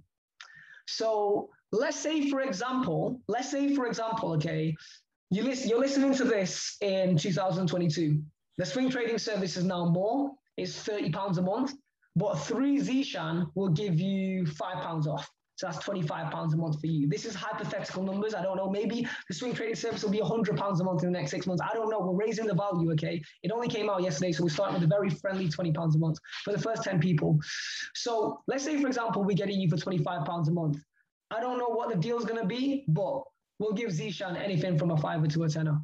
So let's say for example, okay, you're listening to this in 2022. The swing trading service is now more, it's £30 a month, but through Zeeshan will give you £5 off. So that's £25 a month for you. This is hypothetical numbers. I don't know. Maybe the swing trading service will be £100 a month in the next 6 months. I don't know. We're raising the value, okay? It only came out yesterday, so we're starting with a very friendly £20 a month for the first 10 people. So let's say, for example, we're getting you for £25 a month. I don't know what the deal's going to be, but we'll give Zeeshan anything from a fiver to a tenner.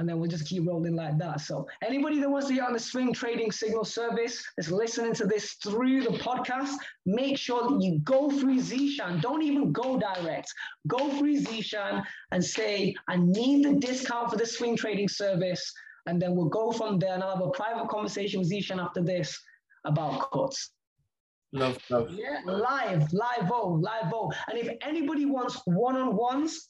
And then we'll just keep rolling like that. So anybody that wants to get on the swing trading signal service that's listening to this through the podcast, make sure that you go through Zeeshan. Don't even go direct. Go through Zeeshan and say, I need the discount for the swing trading service. And then we'll go from there, and I'll have a private conversation with Zeeshan after this about cuts. Love. Yeah, live. And if anybody wants one-on-ones,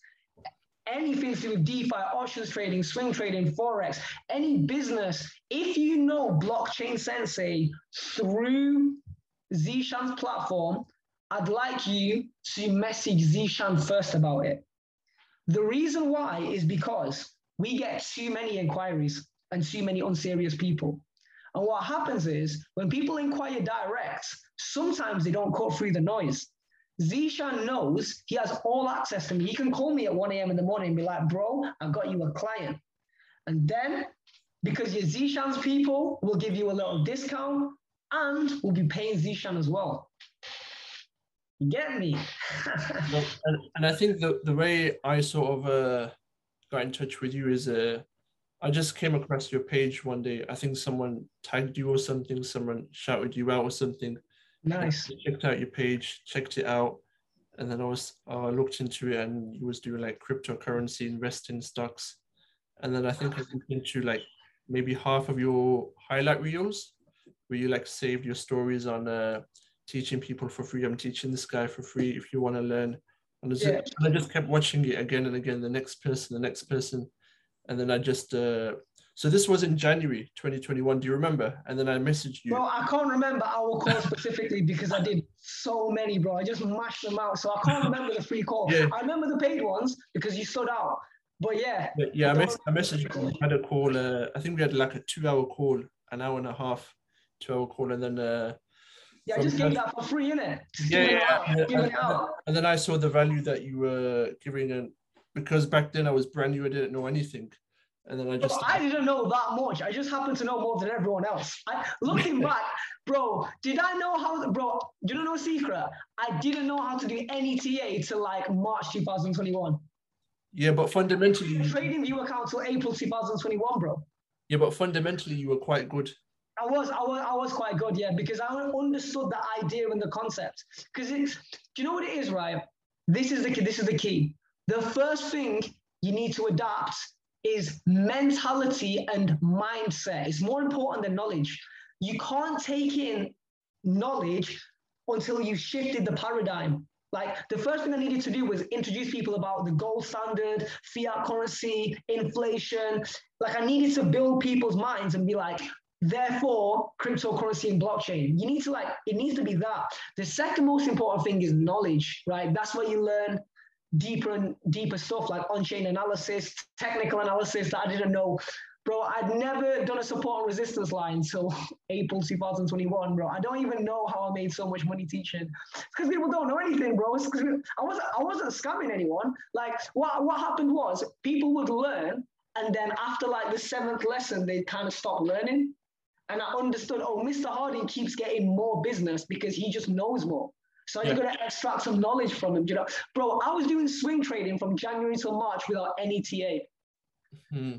anything to do with DeFi, options trading, swing trading, Forex, any business, if you know Blockchain Sensei through Zeeshan's platform, I'd like you to message Zeeshan first about it. The reason why is because we get too many inquiries and too many unserious people. And what happens is when people inquire direct, sometimes they don't cut through the noise. Zeeshan knows he has all access to me. He can call me at 1 a.m. in the morning and be like, bro, I've got you a client. And then, because you're Zeeshan's people, we'll give you a little discount and we'll be paying Zeeshan as well. You get me? And I think the way I sort of got in touch with you is I just came across your page one day. I think someone tagged you or something. Someone shouted you out or something. Nice. I checked out your page, checked it out, and then I looked into it, and you was doing like cryptocurrency, investing stocks, and then I think I looked into like maybe half of your highlight reels where you like saved your stories on teaching people for free. I'm teaching this guy for free if you want to learn. And I just kept watching it again and again, the next person, and then I just so this was in January 2021, do you remember? And then I messaged you. Bro, I can't remember our call specifically because I did so many, bro. I just mashed them out. So I can't remember the free call. Yeah. I remember the paid ones because you stood out. But yeah. Yeah, I messaged you. I had a call. I think we had like a 2-hour call, an hour and a half, 2-hour call. And then... yeah, I just gave that for free, innit? Just giving it out. And then I saw the value that you were giving. And because back then I was brand new, I didn't know anything. And then I didn't know that much. I just happened to know more than everyone else. Looking back, bro, did I know how? Bro, you don't know a secret. I didn't know how to do any TA till like March 2021. Yeah, but fundamentally, trading view account till April 2021, bro. Yeah, but fundamentally, you were quite good. I was quite good, yeah, because I understood the idea and the concept. Because do you know what it is, right? This is the key. The first thing you need to adapt is mentality and mindset. It's more important than knowledge. You can't take in knowledge until you've shifted the paradigm. Like the first thing I needed to do was introduce people about the gold standard, fiat currency, inflation. Like I needed to build people's minds and be like, therefore, cryptocurrency and blockchain. You need to it needs to be that. The second most important thing is knowledge, right? That's where you learn deeper and deeper stuff like on-chain analysis, technical analysis that I didn't know. Bro, I'd never done a support and resistance line till April 2021, bro. I don't even know how I made so much money teaching. It's because people don't know anything, bro. It's because I wasn't scamming anyone. Like what happened was people would learn, and then after like the 7th lesson, they'd kind of stop learning. And I understood, oh, Mr. Harding keeps getting more business because he just knows more. So you've got to extract some knowledge from him, you know. Bro, I was doing swing trading from January till March without any TA. Mm-hmm.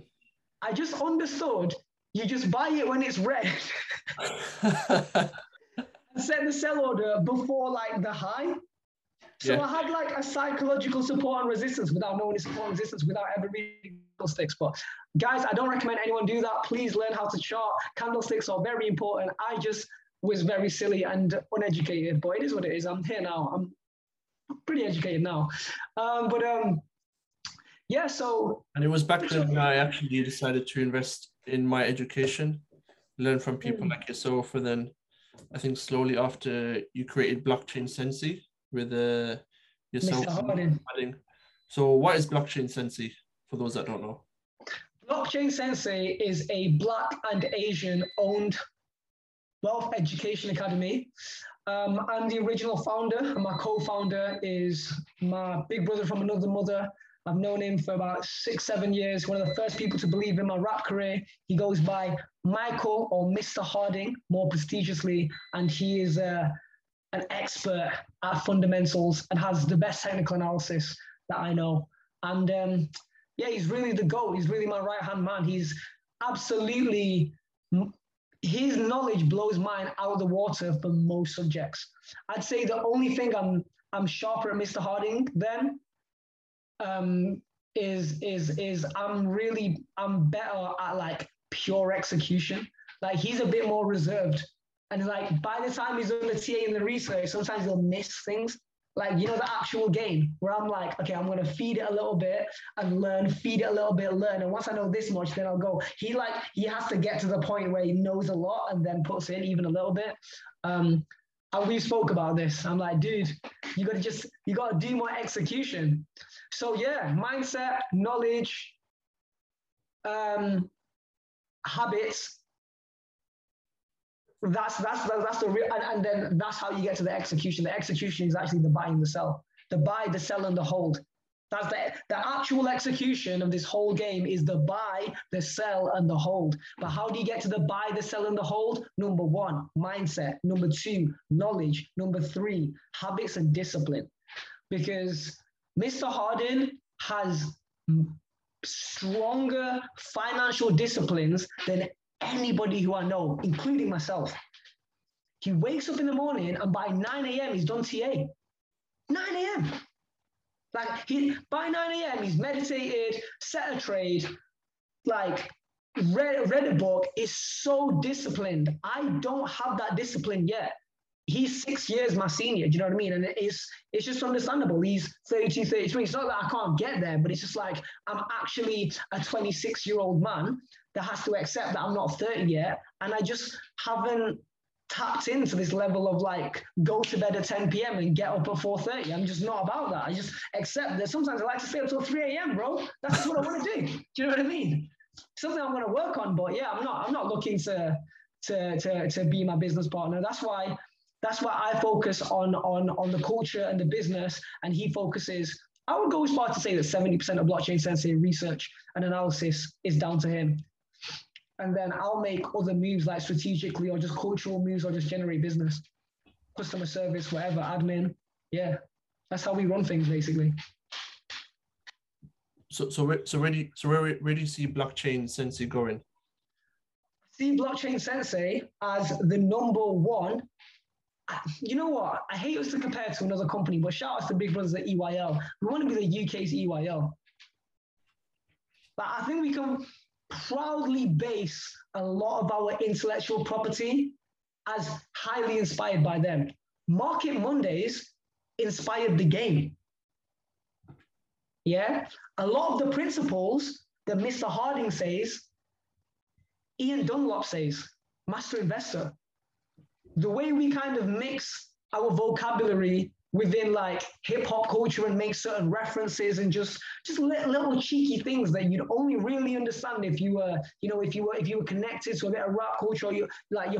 I just understood you just buy it when it's red. Set the sell order before like the high. So I had like a psychological support and resistance without knowing the support and resistance, without ever reading candlesticks. But guys, I don't recommend anyone do that. Please learn how to chart. Candlesticks are very important. I just was very silly and uneducated, but it is what it is. I'm here now. I'm pretty educated now. Yeah, so... And it was back then I actually decided to invest in my education, learn from people like yourself, and then I think slowly after you created Blockchain Sensei with yourself. Mr. Harding. So what is Blockchain Sensei, for those that don't know? Blockchain Sensei is a Black and Asian-owned wealth education academy. I'm the original founder, and my co-founder is my big brother from another mother. I've known him for about 6-7 years. One of the first people to believe in my rap career. He goes by Michael or Mr. Harding, more prestigiously, and he is an expert at fundamentals and has the best technical analysis that I know. And yeah, he's really the GOAT. He's really my right-hand man. He's absolutely, his knowledge blows mine out of the water for most subjects. I'd say the only thing I'm sharper at Mr. Harding than I'm better at like pure execution. Like he's a bit more reserved, and like by the time he's on the TA and the research, sometimes he'll miss things. Like, you know, the actual game where I'm like, okay, I'm gonna feed it a little bit and learn, feed it a little bit, learn, and once I know this much, then I'll go. He has to get to the point where he knows a lot and then puts in even a little bit. And we spoke about this. I'm like, dude, you gotta do more execution. So yeah, mindset, knowledge, habits. That's the real, and then that's how you get to the execution. The execution is actually the buy and the sell, and the hold. That's the actual execution of this whole game is the buy, the sell, and the hold. But how do you get to the buy, the sell, and the hold? Number one, mindset. Number two, knowledge. Number three, habits and discipline. Because Mr. Harding has stronger financial disciplines than anybody who I know, including myself. He wakes up in the morning and by 9 a.m. he's done TA. 9 a.m. Like, by 9 a.m., he's meditated, set a trade, like, read a book, is so disciplined. I don't have that discipline yet. He's 6 years my senior, do you know what I mean? And it's just understandable. He's 32, 33. It's not that I can't get there, but it's just like, I'm actually a 26-year-old man that has to accept that I'm not 30 yet, and I just haven't tapped into this level of like go to bed at 10 p.m. and get up at 4:30. I'm just not about that. I just accept that sometimes I like to stay up till 3 a.m., bro. That's what I want to do. Do you know what I mean? Something I'm going to work on, but yeah, I'm not looking to be my business partner. That's why I focus on the culture and the business, and he focuses. I would go as far to say that 70% of Blockchain Sensei research and analysis is down to him. And then I'll make other moves like strategically or just cultural moves or just generate business, customer service, whatever, admin. Yeah, that's how we run things basically. So where do you see Blockchain Sensei going? I see Blockchain Sensei as the number one. You know what? I hate us to compare to another company, but shout out to Big Brothers at EYL. We want to be the UK's EYL. But I think we can proudly base a lot of our intellectual property as highly inspired by them. Market Mondays inspired the game. Yeah? A lot of the principles that Mr. Harding says, Ian Dunlap says, Master Investor, the way we kind of mix our vocabulary within like hip hop culture and make certain references and just little cheeky things that you'd only really understand if you were, you know, if you were connected to a bit of rap culture, or you're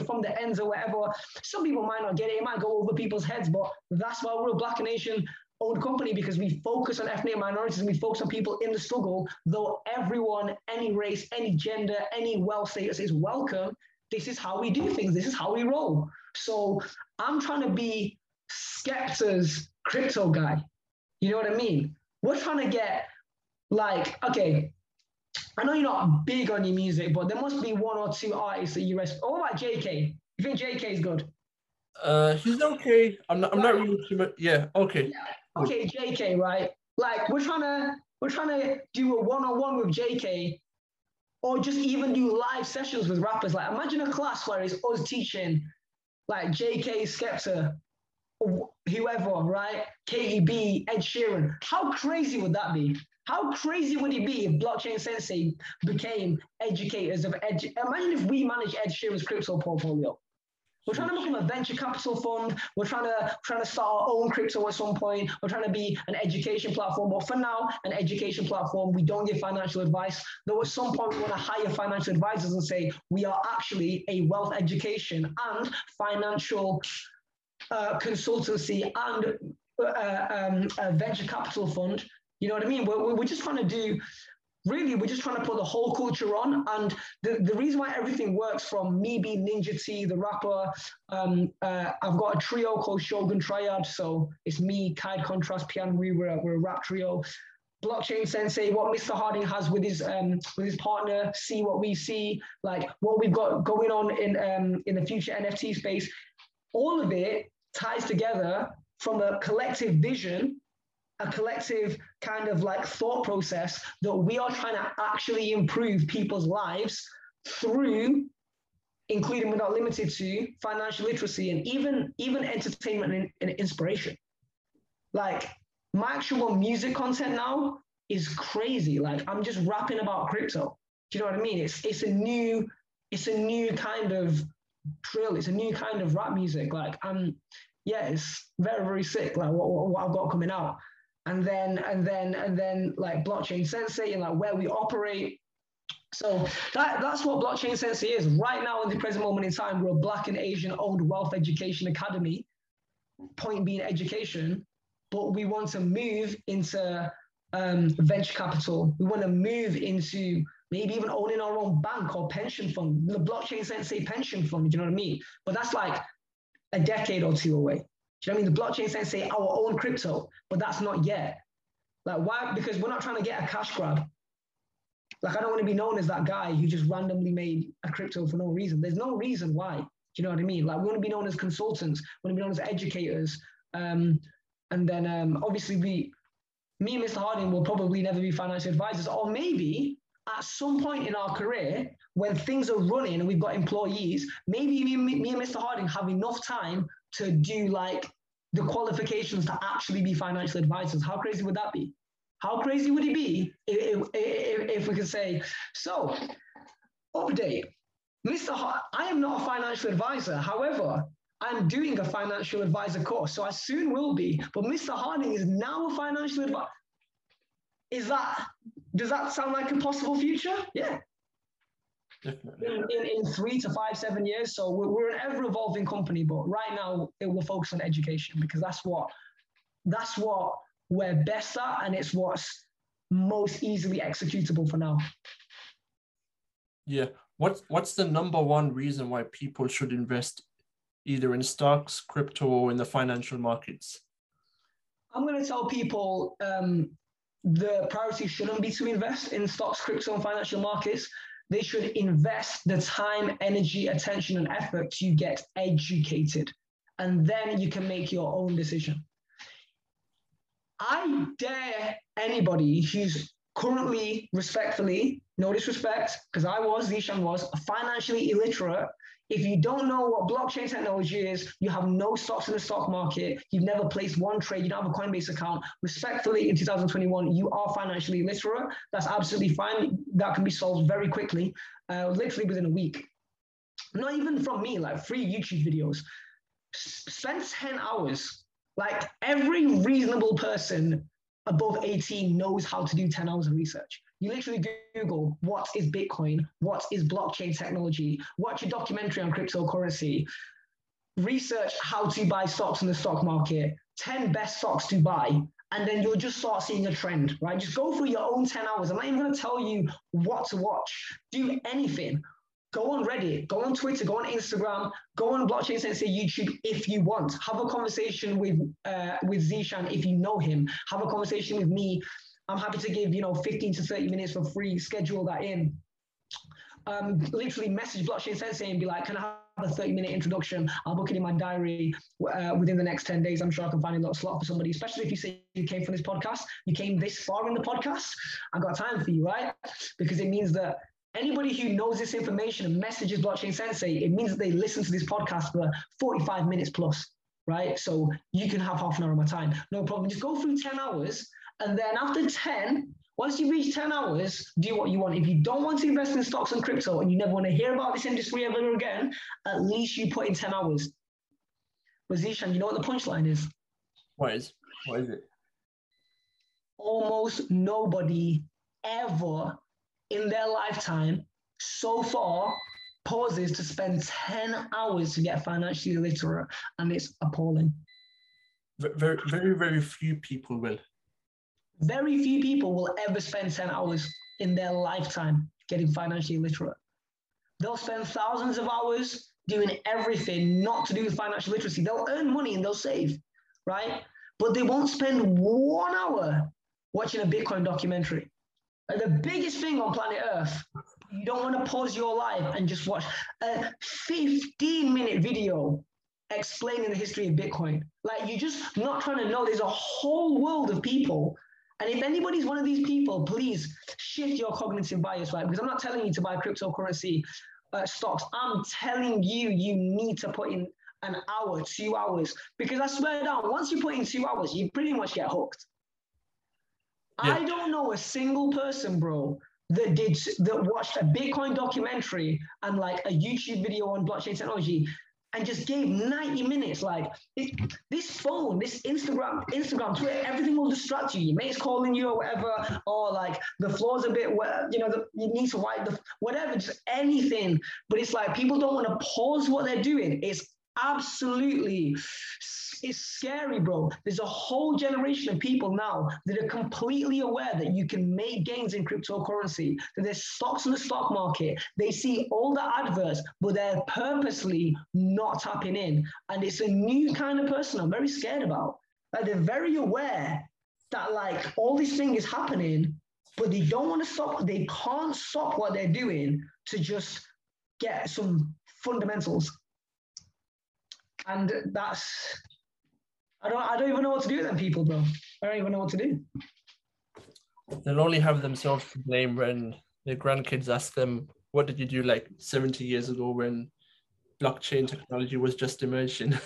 from the ends or whatever. Some people might not get it. It might go over people's heads, but that's why we're a Black and Asian-owned company, because we focus on ethnic minorities and we focus on people in the struggle, though everyone, any race, any gender, any wealth status is welcome. This is how we do things. This is how we roll. So I'm trying to be Skepta's crypto guy. You know what I mean? We're trying to get like, okay, I know you're not big on your music, but there must be one or two artists that you respect. Oh, like J.K. You think J.K. is good? He's okay. I'm not really too much. Yeah, okay. Yeah. okay, J.K., right? Like, we're trying to do a one-on-one with J.K. or just even do live sessions with rappers. Like, imagine a class where it's us teaching, like, J.K., Skepta, whoever, right? KEB, Ed Sheeran. How crazy would that be? How crazy would it be if Blockchain Sensei became educators of Ed? Imagine if we managed Ed Sheeran's crypto portfolio. We're trying to become a venture capital fund. We're trying to start our own crypto at some point. We're trying to be an education platform. But for now, an education platform. We don't give financial advice. Though at some point, we want to hire financial advisors and say, we are actually a wealth education and financial consultancy and a venture capital fund. You know what I mean? We're just trying to do... Really, we're just trying to put the whole culture on, and the reason why everything works, from me being Ninja T, the rapper, I've got a trio called Shogun Triad, so it's me, Kaid Contrast, Pian Wu, we're a rap trio. Blockchain Sensei, what Mr. Harding has with his partner, See What We See, like what we've got going on in the future NFT space, all of it ties together from a collective vision, a collective kind of like thought process that we are trying to actually improve people's lives through, including but not limited to, financial literacy and even entertainment and inspiration. Like, my actual music content now is crazy. Like, I'm just rapping about crypto. Do you know what I mean? It's a new kind of drill. It's a new kind of rap music. Like, yeah, it's very, very sick. Like what I've got coming out. And then like Blockchain Sensei and like where we operate. So that's what Blockchain Sensei is. Right now, in the present moment in time, we're a Black and Asian-owned wealth education academy, point being education, but we want to move into venture capital. We want to move into maybe even owning our own bank or pension fund, the Blockchain Sensei pension fund, do you know what I mean? But that's like a decade or two away. Do you know what I mean? The Blockchain Sensei, our own crypto, but that's not yet. Like, why? Because we're not trying to get a cash grab. Like, I don't want to be known as that guy who just randomly made a crypto for no reason. There's no reason why. Do you know what I mean? Like, we want to be known as consultants. We want to be known as educators. And then obviously, me and Mr. Harding will probably never be financial advisors. Or maybe at some point in our career, when things are running and we've got employees, maybe me and Mr. Harding have enough time to do like the qualifications to actually be financial advisors. How crazy would that be? How crazy would it be if we could say, so update, Mr. Harding, I am not a financial advisor. However, I'm doing a financial advisor course, so I soon will be. But Mr. Harding is now a financial advisor. Does that sound like a possible future? Yeah. Definitely. In 3 to 5, 7 years. So we're an ever-evolving company, but right now it will focus on education because that's what we're best at, and it's what's most easily executable for now. Yeah. What's the number one reason why people should invest either in stocks, crypto, or in the financial markets? I'm going to tell people the priority shouldn't be to invest in stocks, crypto, and financial markets. They should invest the time, energy, attention, and effort to get educated. And then you can make your own decision. I dare anybody who's currently, respectfully, no disrespect, because Zeeshan was financially illiterate. If you don't know what blockchain technology is, you have no stocks in the stock market, you've never placed one trade, you don't have a Coinbase account, respectfully, in 2021, you are financially illiterate. That's absolutely fine. That can be solved very quickly, literally within a week. Not even from me, like free YouTube videos. Spend 10 hours. Like, every reasonable person above 18 knows how to do 10 hours of research. You literally Google, what is Bitcoin? What is blockchain technology? Watch a documentary on cryptocurrency. Research how to buy stocks in the stock market, 10 best stocks to buy, and then you'll just start seeing a trend, right? Just go through your own 10 hours. I'm not even going to tell you what to watch. Do anything. Go on Reddit, go on Twitter, go on Instagram, go on Blockchain Sensei YouTube if you want. Have a conversation with Zeeshan if you know him. Have a conversation with me. I'm happy to give, 15 to 30 minutes for free, schedule that in. Literally message Blockchain Sensei and be like, can I a 30-minute introduction. I'll book it in my diary within the next 10 days. I'm sure I can find a little slot for somebody, especially if you say you came from this podcast, you came this far in the podcast, I've got time for you, right? Because it means that anybody who knows this information and messages Blockchain Sensei, it means that they listen to this podcast for 45 minutes plus, right? So you can have half an hour of my time. No problem. Just go through 10 hours. And then after 10, once you reach 10 hours, do what you want. If you don't want to invest in stocks and crypto and you never want to hear about this industry ever again, at least you put in 10 hours. But Zeeshan, you know what the punchline is? What is it? Almost nobody ever in their lifetime so far pauses to spend 10 hours to get financially literate, and it's appalling. Very, very, very few people will. Very few people will ever spend 10 hours in their lifetime getting financially literate. They'll spend thousands of hours doing everything not to do with financial literacy. They'll earn money and they'll save, right? But they won't spend 1 hour watching a Bitcoin documentary. Like the biggest thing on planet Earth, you don't want to pause your life and just watch a 15-minute video explaining the history of Bitcoin. Like, you're just not trying to know. There's a whole world of people. And if anybody's one of these people, please shift your cognitive bias, right? Because I'm not telling you to buy cryptocurrency stocks. I'm telling you, you need to put in an hour, 2 hours. Because I swear down, once you put in 2 hours, you pretty much get hooked. Yeah. I don't know a single person, bro, that watched a Bitcoin documentary and like a YouTube video on blockchain technology and just gave 90 minutes, like, this phone, this Instagram, Twitter, everything will distract you. Your mate's calling you or whatever, or like the floor's a bit wet, you know, you need to wipe the, whatever, just anything. But it's like, people don't want to pause what they're doing. It's scary, bro. There's a whole generation of people now that are completely aware that you can make gains in cryptocurrency, that there's stocks in the stock market. They see all the adverts, but they're purposely not tapping in. And it's a new kind of person I'm very scared about. Like, they're very aware that like all this thing is happening, but they don't want to stop. They can't stop what they're doing to just get some fundamentals. And that's... I don't even know what to do with them people, bro. I don't even know what to do. They'll only have themselves to blame when their grandkids ask them, what did you do like 70 years ago when blockchain technology was just emerging?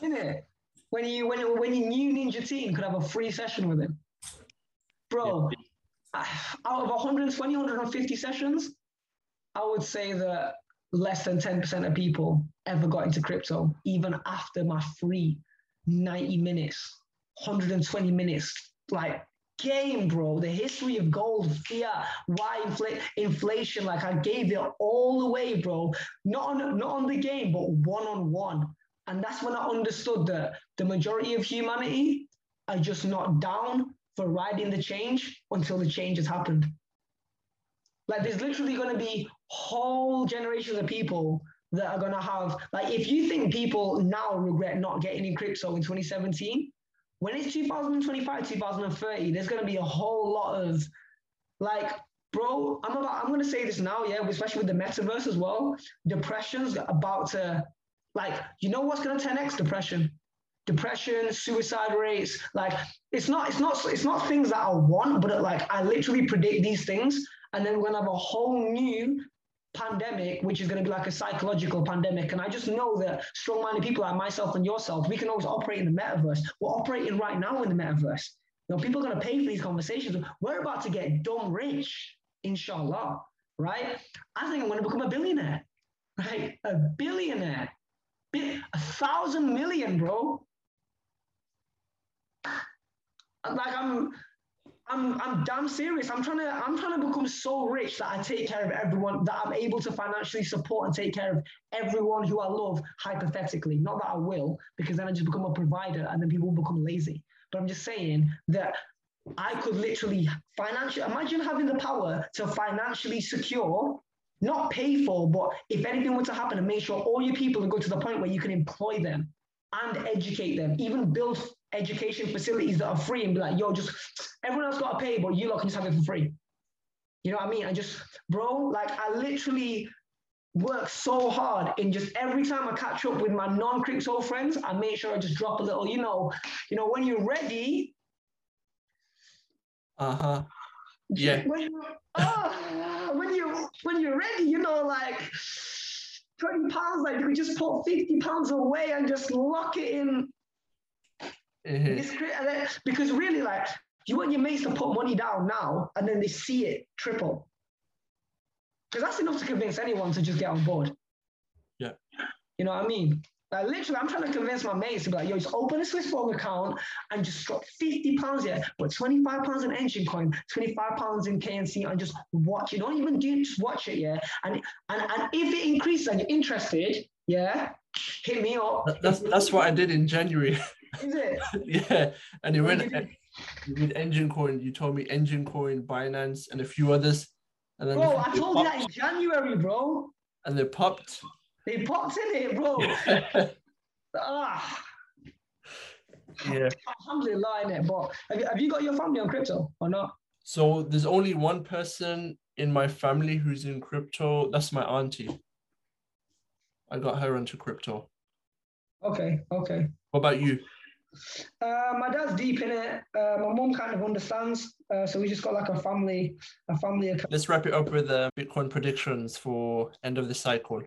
Isn't it? When you knew Ninja T and could have a free session with him. Bro, yeah. Out of 120, 150 sessions, I would say that less than 10% of people ever got into crypto, even after my free 90 minutes, 120 minutes, like game, bro. The history of gold, fiat, why inflation, like I gave it all away, bro. Not on the game, but one-on-one. And that's when I understood that the majority of humanity are just not down for riding the change until the change has happened. Like, there's literally going to be whole generations of people that are going to have, like, if you think people now regret not getting in crypto in 2017, when it's 2025, 2030, there's going to be a whole lot of, like, bro, I'm going to say this now, yeah, especially with the metaverse as well, depression's about to, like, you know what's going to 10x depression? Depression, suicide rates, like, it's not things that I want, but like, I literally predict these things, and then we're going to have a whole new pandemic, which is going to be like a psychological pandemic. And I just know that strong-minded people like myself and yourself, we can always operate in the metaverse. We're operating right now in the metaverse. You know, people are going to pay for these conversations. We're about to get dumb rich, inshallah, right? I think I'm going to become a billionaire, right? A billionaire. 1,000 million, bro. Like, I'm damn serious. I'm trying to become so rich that I take care of everyone, that I'm able to financially support and take care of everyone who I love, hypothetically. Not that I will, because then I just become a provider and then people will become lazy. But I'm just saying that I could literally financially, imagine having the power to financially secure, not pay for, but if anything were to happen, and make sure all your people go to the point where you can employ them and educate them, even build education facilities that are free and be like, yo, just everyone else got to pay, but you lot can just have it for free. You know what I mean? I just, bro, like I literally work so hard in just every time I catch up with my non-crypto friends, I make sure I just drop a little, you know, when you're ready. Uh-huh. Yeah. When you're ready, you know, like £20, like we just put £50 away and just lock it in. Mm-hmm. Because really, like, you want your mates to put money down now and then they see it triple. Because that's enough to convince anyone to just get on board. Yeah. You know what I mean? Like, literally, I'm trying to convince my mates to be like, yo, just open a Swiss Borg account and just drop £50 here, but £25 in Engine Coin, £25 in KNC, and just watch it. Don't even do, just watch it, yeah? And if it increases and you're interested, yeah, hit me up. That's what I did in January. Is it? Yeah. And it went with Engine Coin. You told me Engine Coin, Binance, and a few others. And then bro, I told you that in January, bro. And they popped. They popped in it, bro. Ah. Yeah. Alhamdulillah, innit? But have you got your family on crypto or not? So there's only one person in my family who's in crypto. That's my auntie. I got her into crypto. Okay, okay. What about you? My dad's deep in it. My mum kind of understands. So we just got like a family account. Let's wrap it up with Bitcoin predictions for end of the cycle.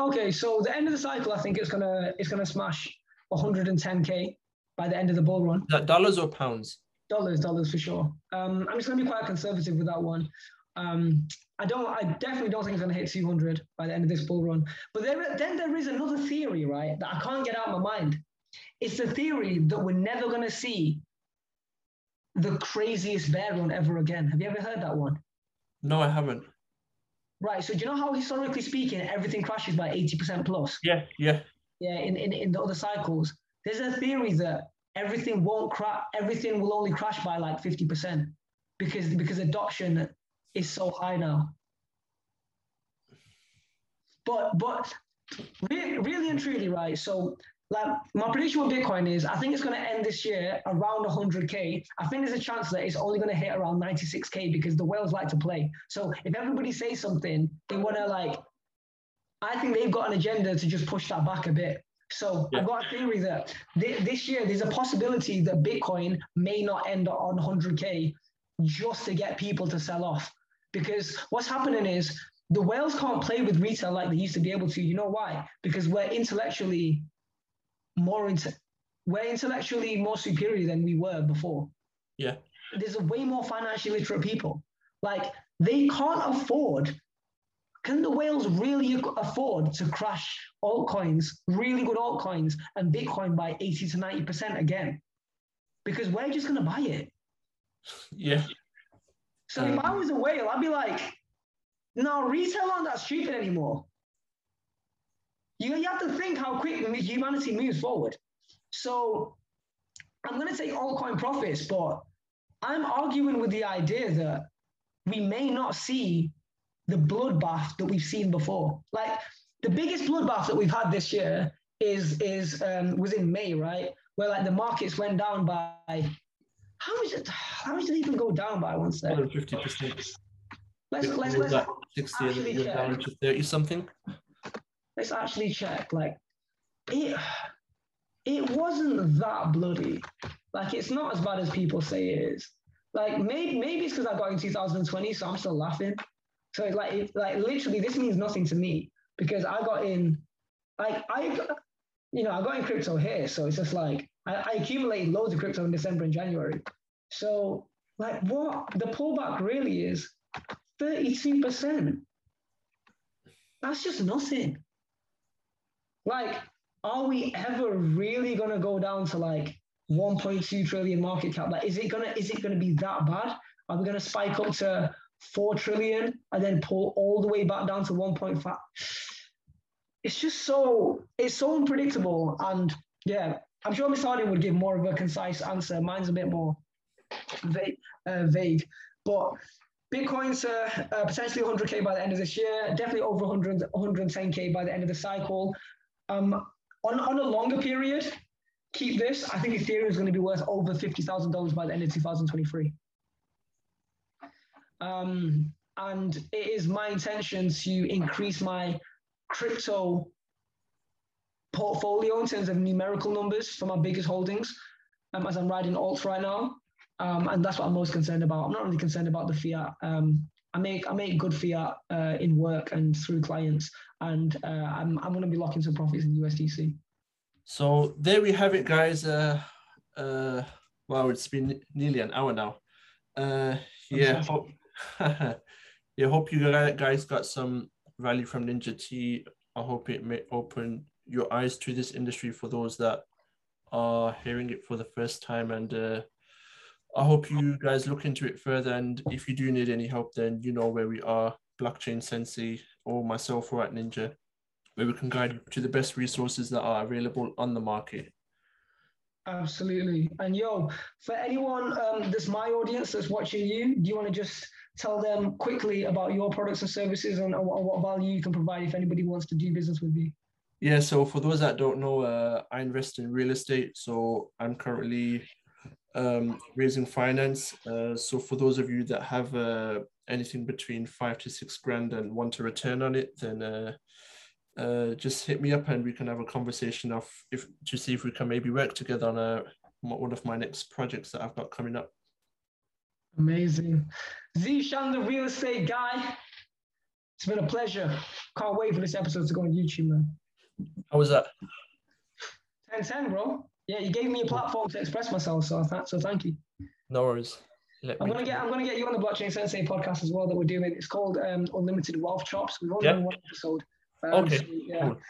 Okay, so the end of the cycle, I think it's gonna smash 110K by the end of the bull run. Dollars or pounds? Dollars for sure. I'm just gonna be quite conservative with that one. I definitely don't think it's gonna hit 200 by the end of this bull run. But then there is another theory, right, that I can't get out of my mind. It's the theory that we're never gonna see the craziest bear run ever again. Have you ever heard that one? No, I haven't. Right, so do you know how, historically speaking, everything crashes by 80% plus? Yeah, yeah. Yeah, in the other cycles. There's a theory that everything won't crash, everything will only crash by like 50% because adoption is so high now. But really and truly, right, so like my prediction with Bitcoin is I think it's going to end this year around 100K. I think there's a chance that it's only going to hit around 96K because the whales like to play. So if everybody says something, they want to I think they've got an agenda to just push that back a bit. So yeah. I've got a theory that this year there's a possibility that Bitcoin may not end on 100K just to get people to sell off. Because what's happening is the whales can't play with retail like they used to be able to. You know why? Because we're intellectually more superior than we were before. Yeah. There's a way more financially literate people. Like, they can't afford. Can the whales really afford to crash altcoins, really good altcoins, and Bitcoin by 80 to 90% again? Because we're just going to buy it. Yeah. So if I was a whale, I'd be like, no, retail aren't that stupid anymore. You have to think how quickly humanity moves forward. So I'm going to take altcoin profits, but I'm arguing with the idea that we may not see the bloodbath that we've seen before. Like the biggest bloodbath that we've had this year was in May, right? Where like the markets went down by, how much did it even go down by one second? 50%. Let's like 60 actually check. Down to 30 something. Let's actually check. Like it wasn't that bloody. Like it's not as bad as people say it is. Like maybe it's because I got in 2020, so I'm still laughing. So it's like literally this means nothing to me because I got in I got in crypto here, so it's just like I accumulated loads of crypto in December and January. So like what the pullback really is 32%. That's just nothing. Like, are we ever really gonna go down to like 1.2 trillion market cap? Like, is it gonna be that bad? Are we gonna spike up to 4 trillion and then pull all the way back down to 1.5? It's just so unpredictable. And yeah, I'm sure Mr. Harding would give more of a concise answer. Mine's a bit more vague, but. Bitcoin's potentially 100K by the end of this year, definitely over 110K by the end of the cycle. On a longer period, keep this. I think Ethereum is going to be worth over $50,000 by the end of 2023. And it is my intention to increase my crypto portfolio in terms of numerical numbers for my biggest holdings, as I'm riding alts right now. And that's what I'm most concerned about. I'm not really concerned about the fiat. I make good fiat in work and through clients, and I'm going to be locking some profits in USDC. So there we have it, guys. Wow, it's been nearly an hour now. Yeah, hope you guys got some value from Ninja T. I hope it may open your eyes to this industry for those that are hearing it for the first time, and I hope you guys look into it further. And if you do need any help, then you know where we are, Blockchain Sensei or myself or at Ninja, where we can guide you to the best resources that are available on the market. Absolutely. And yo, for anyone that's my audience that's watching you, do you want to just tell them quickly about your products and services and what value you can provide if anybody wants to do business with you? Yeah, so for those that don't know, I invest in real estate. So I'm currently raising finance. So for those of you that have anything between 5 to 6 grand and want to return on it, then just hit me up and we can have a conversation to see if we can maybe work together on one of my next projects that I've got coming up. Amazing. Zeeshan, the real estate guy. It's been a pleasure. Can't wait for this episode to go on YouTube, man. How was that? 10-10, bro. Yeah, you gave me a platform to express myself, so thank you. No worries. I'm gonna get you on the Blockchain Sensei podcast as well that we're doing. It's called Unlimited Wealth Chops. We've only done one episode. Okay. So, yeah. Cool.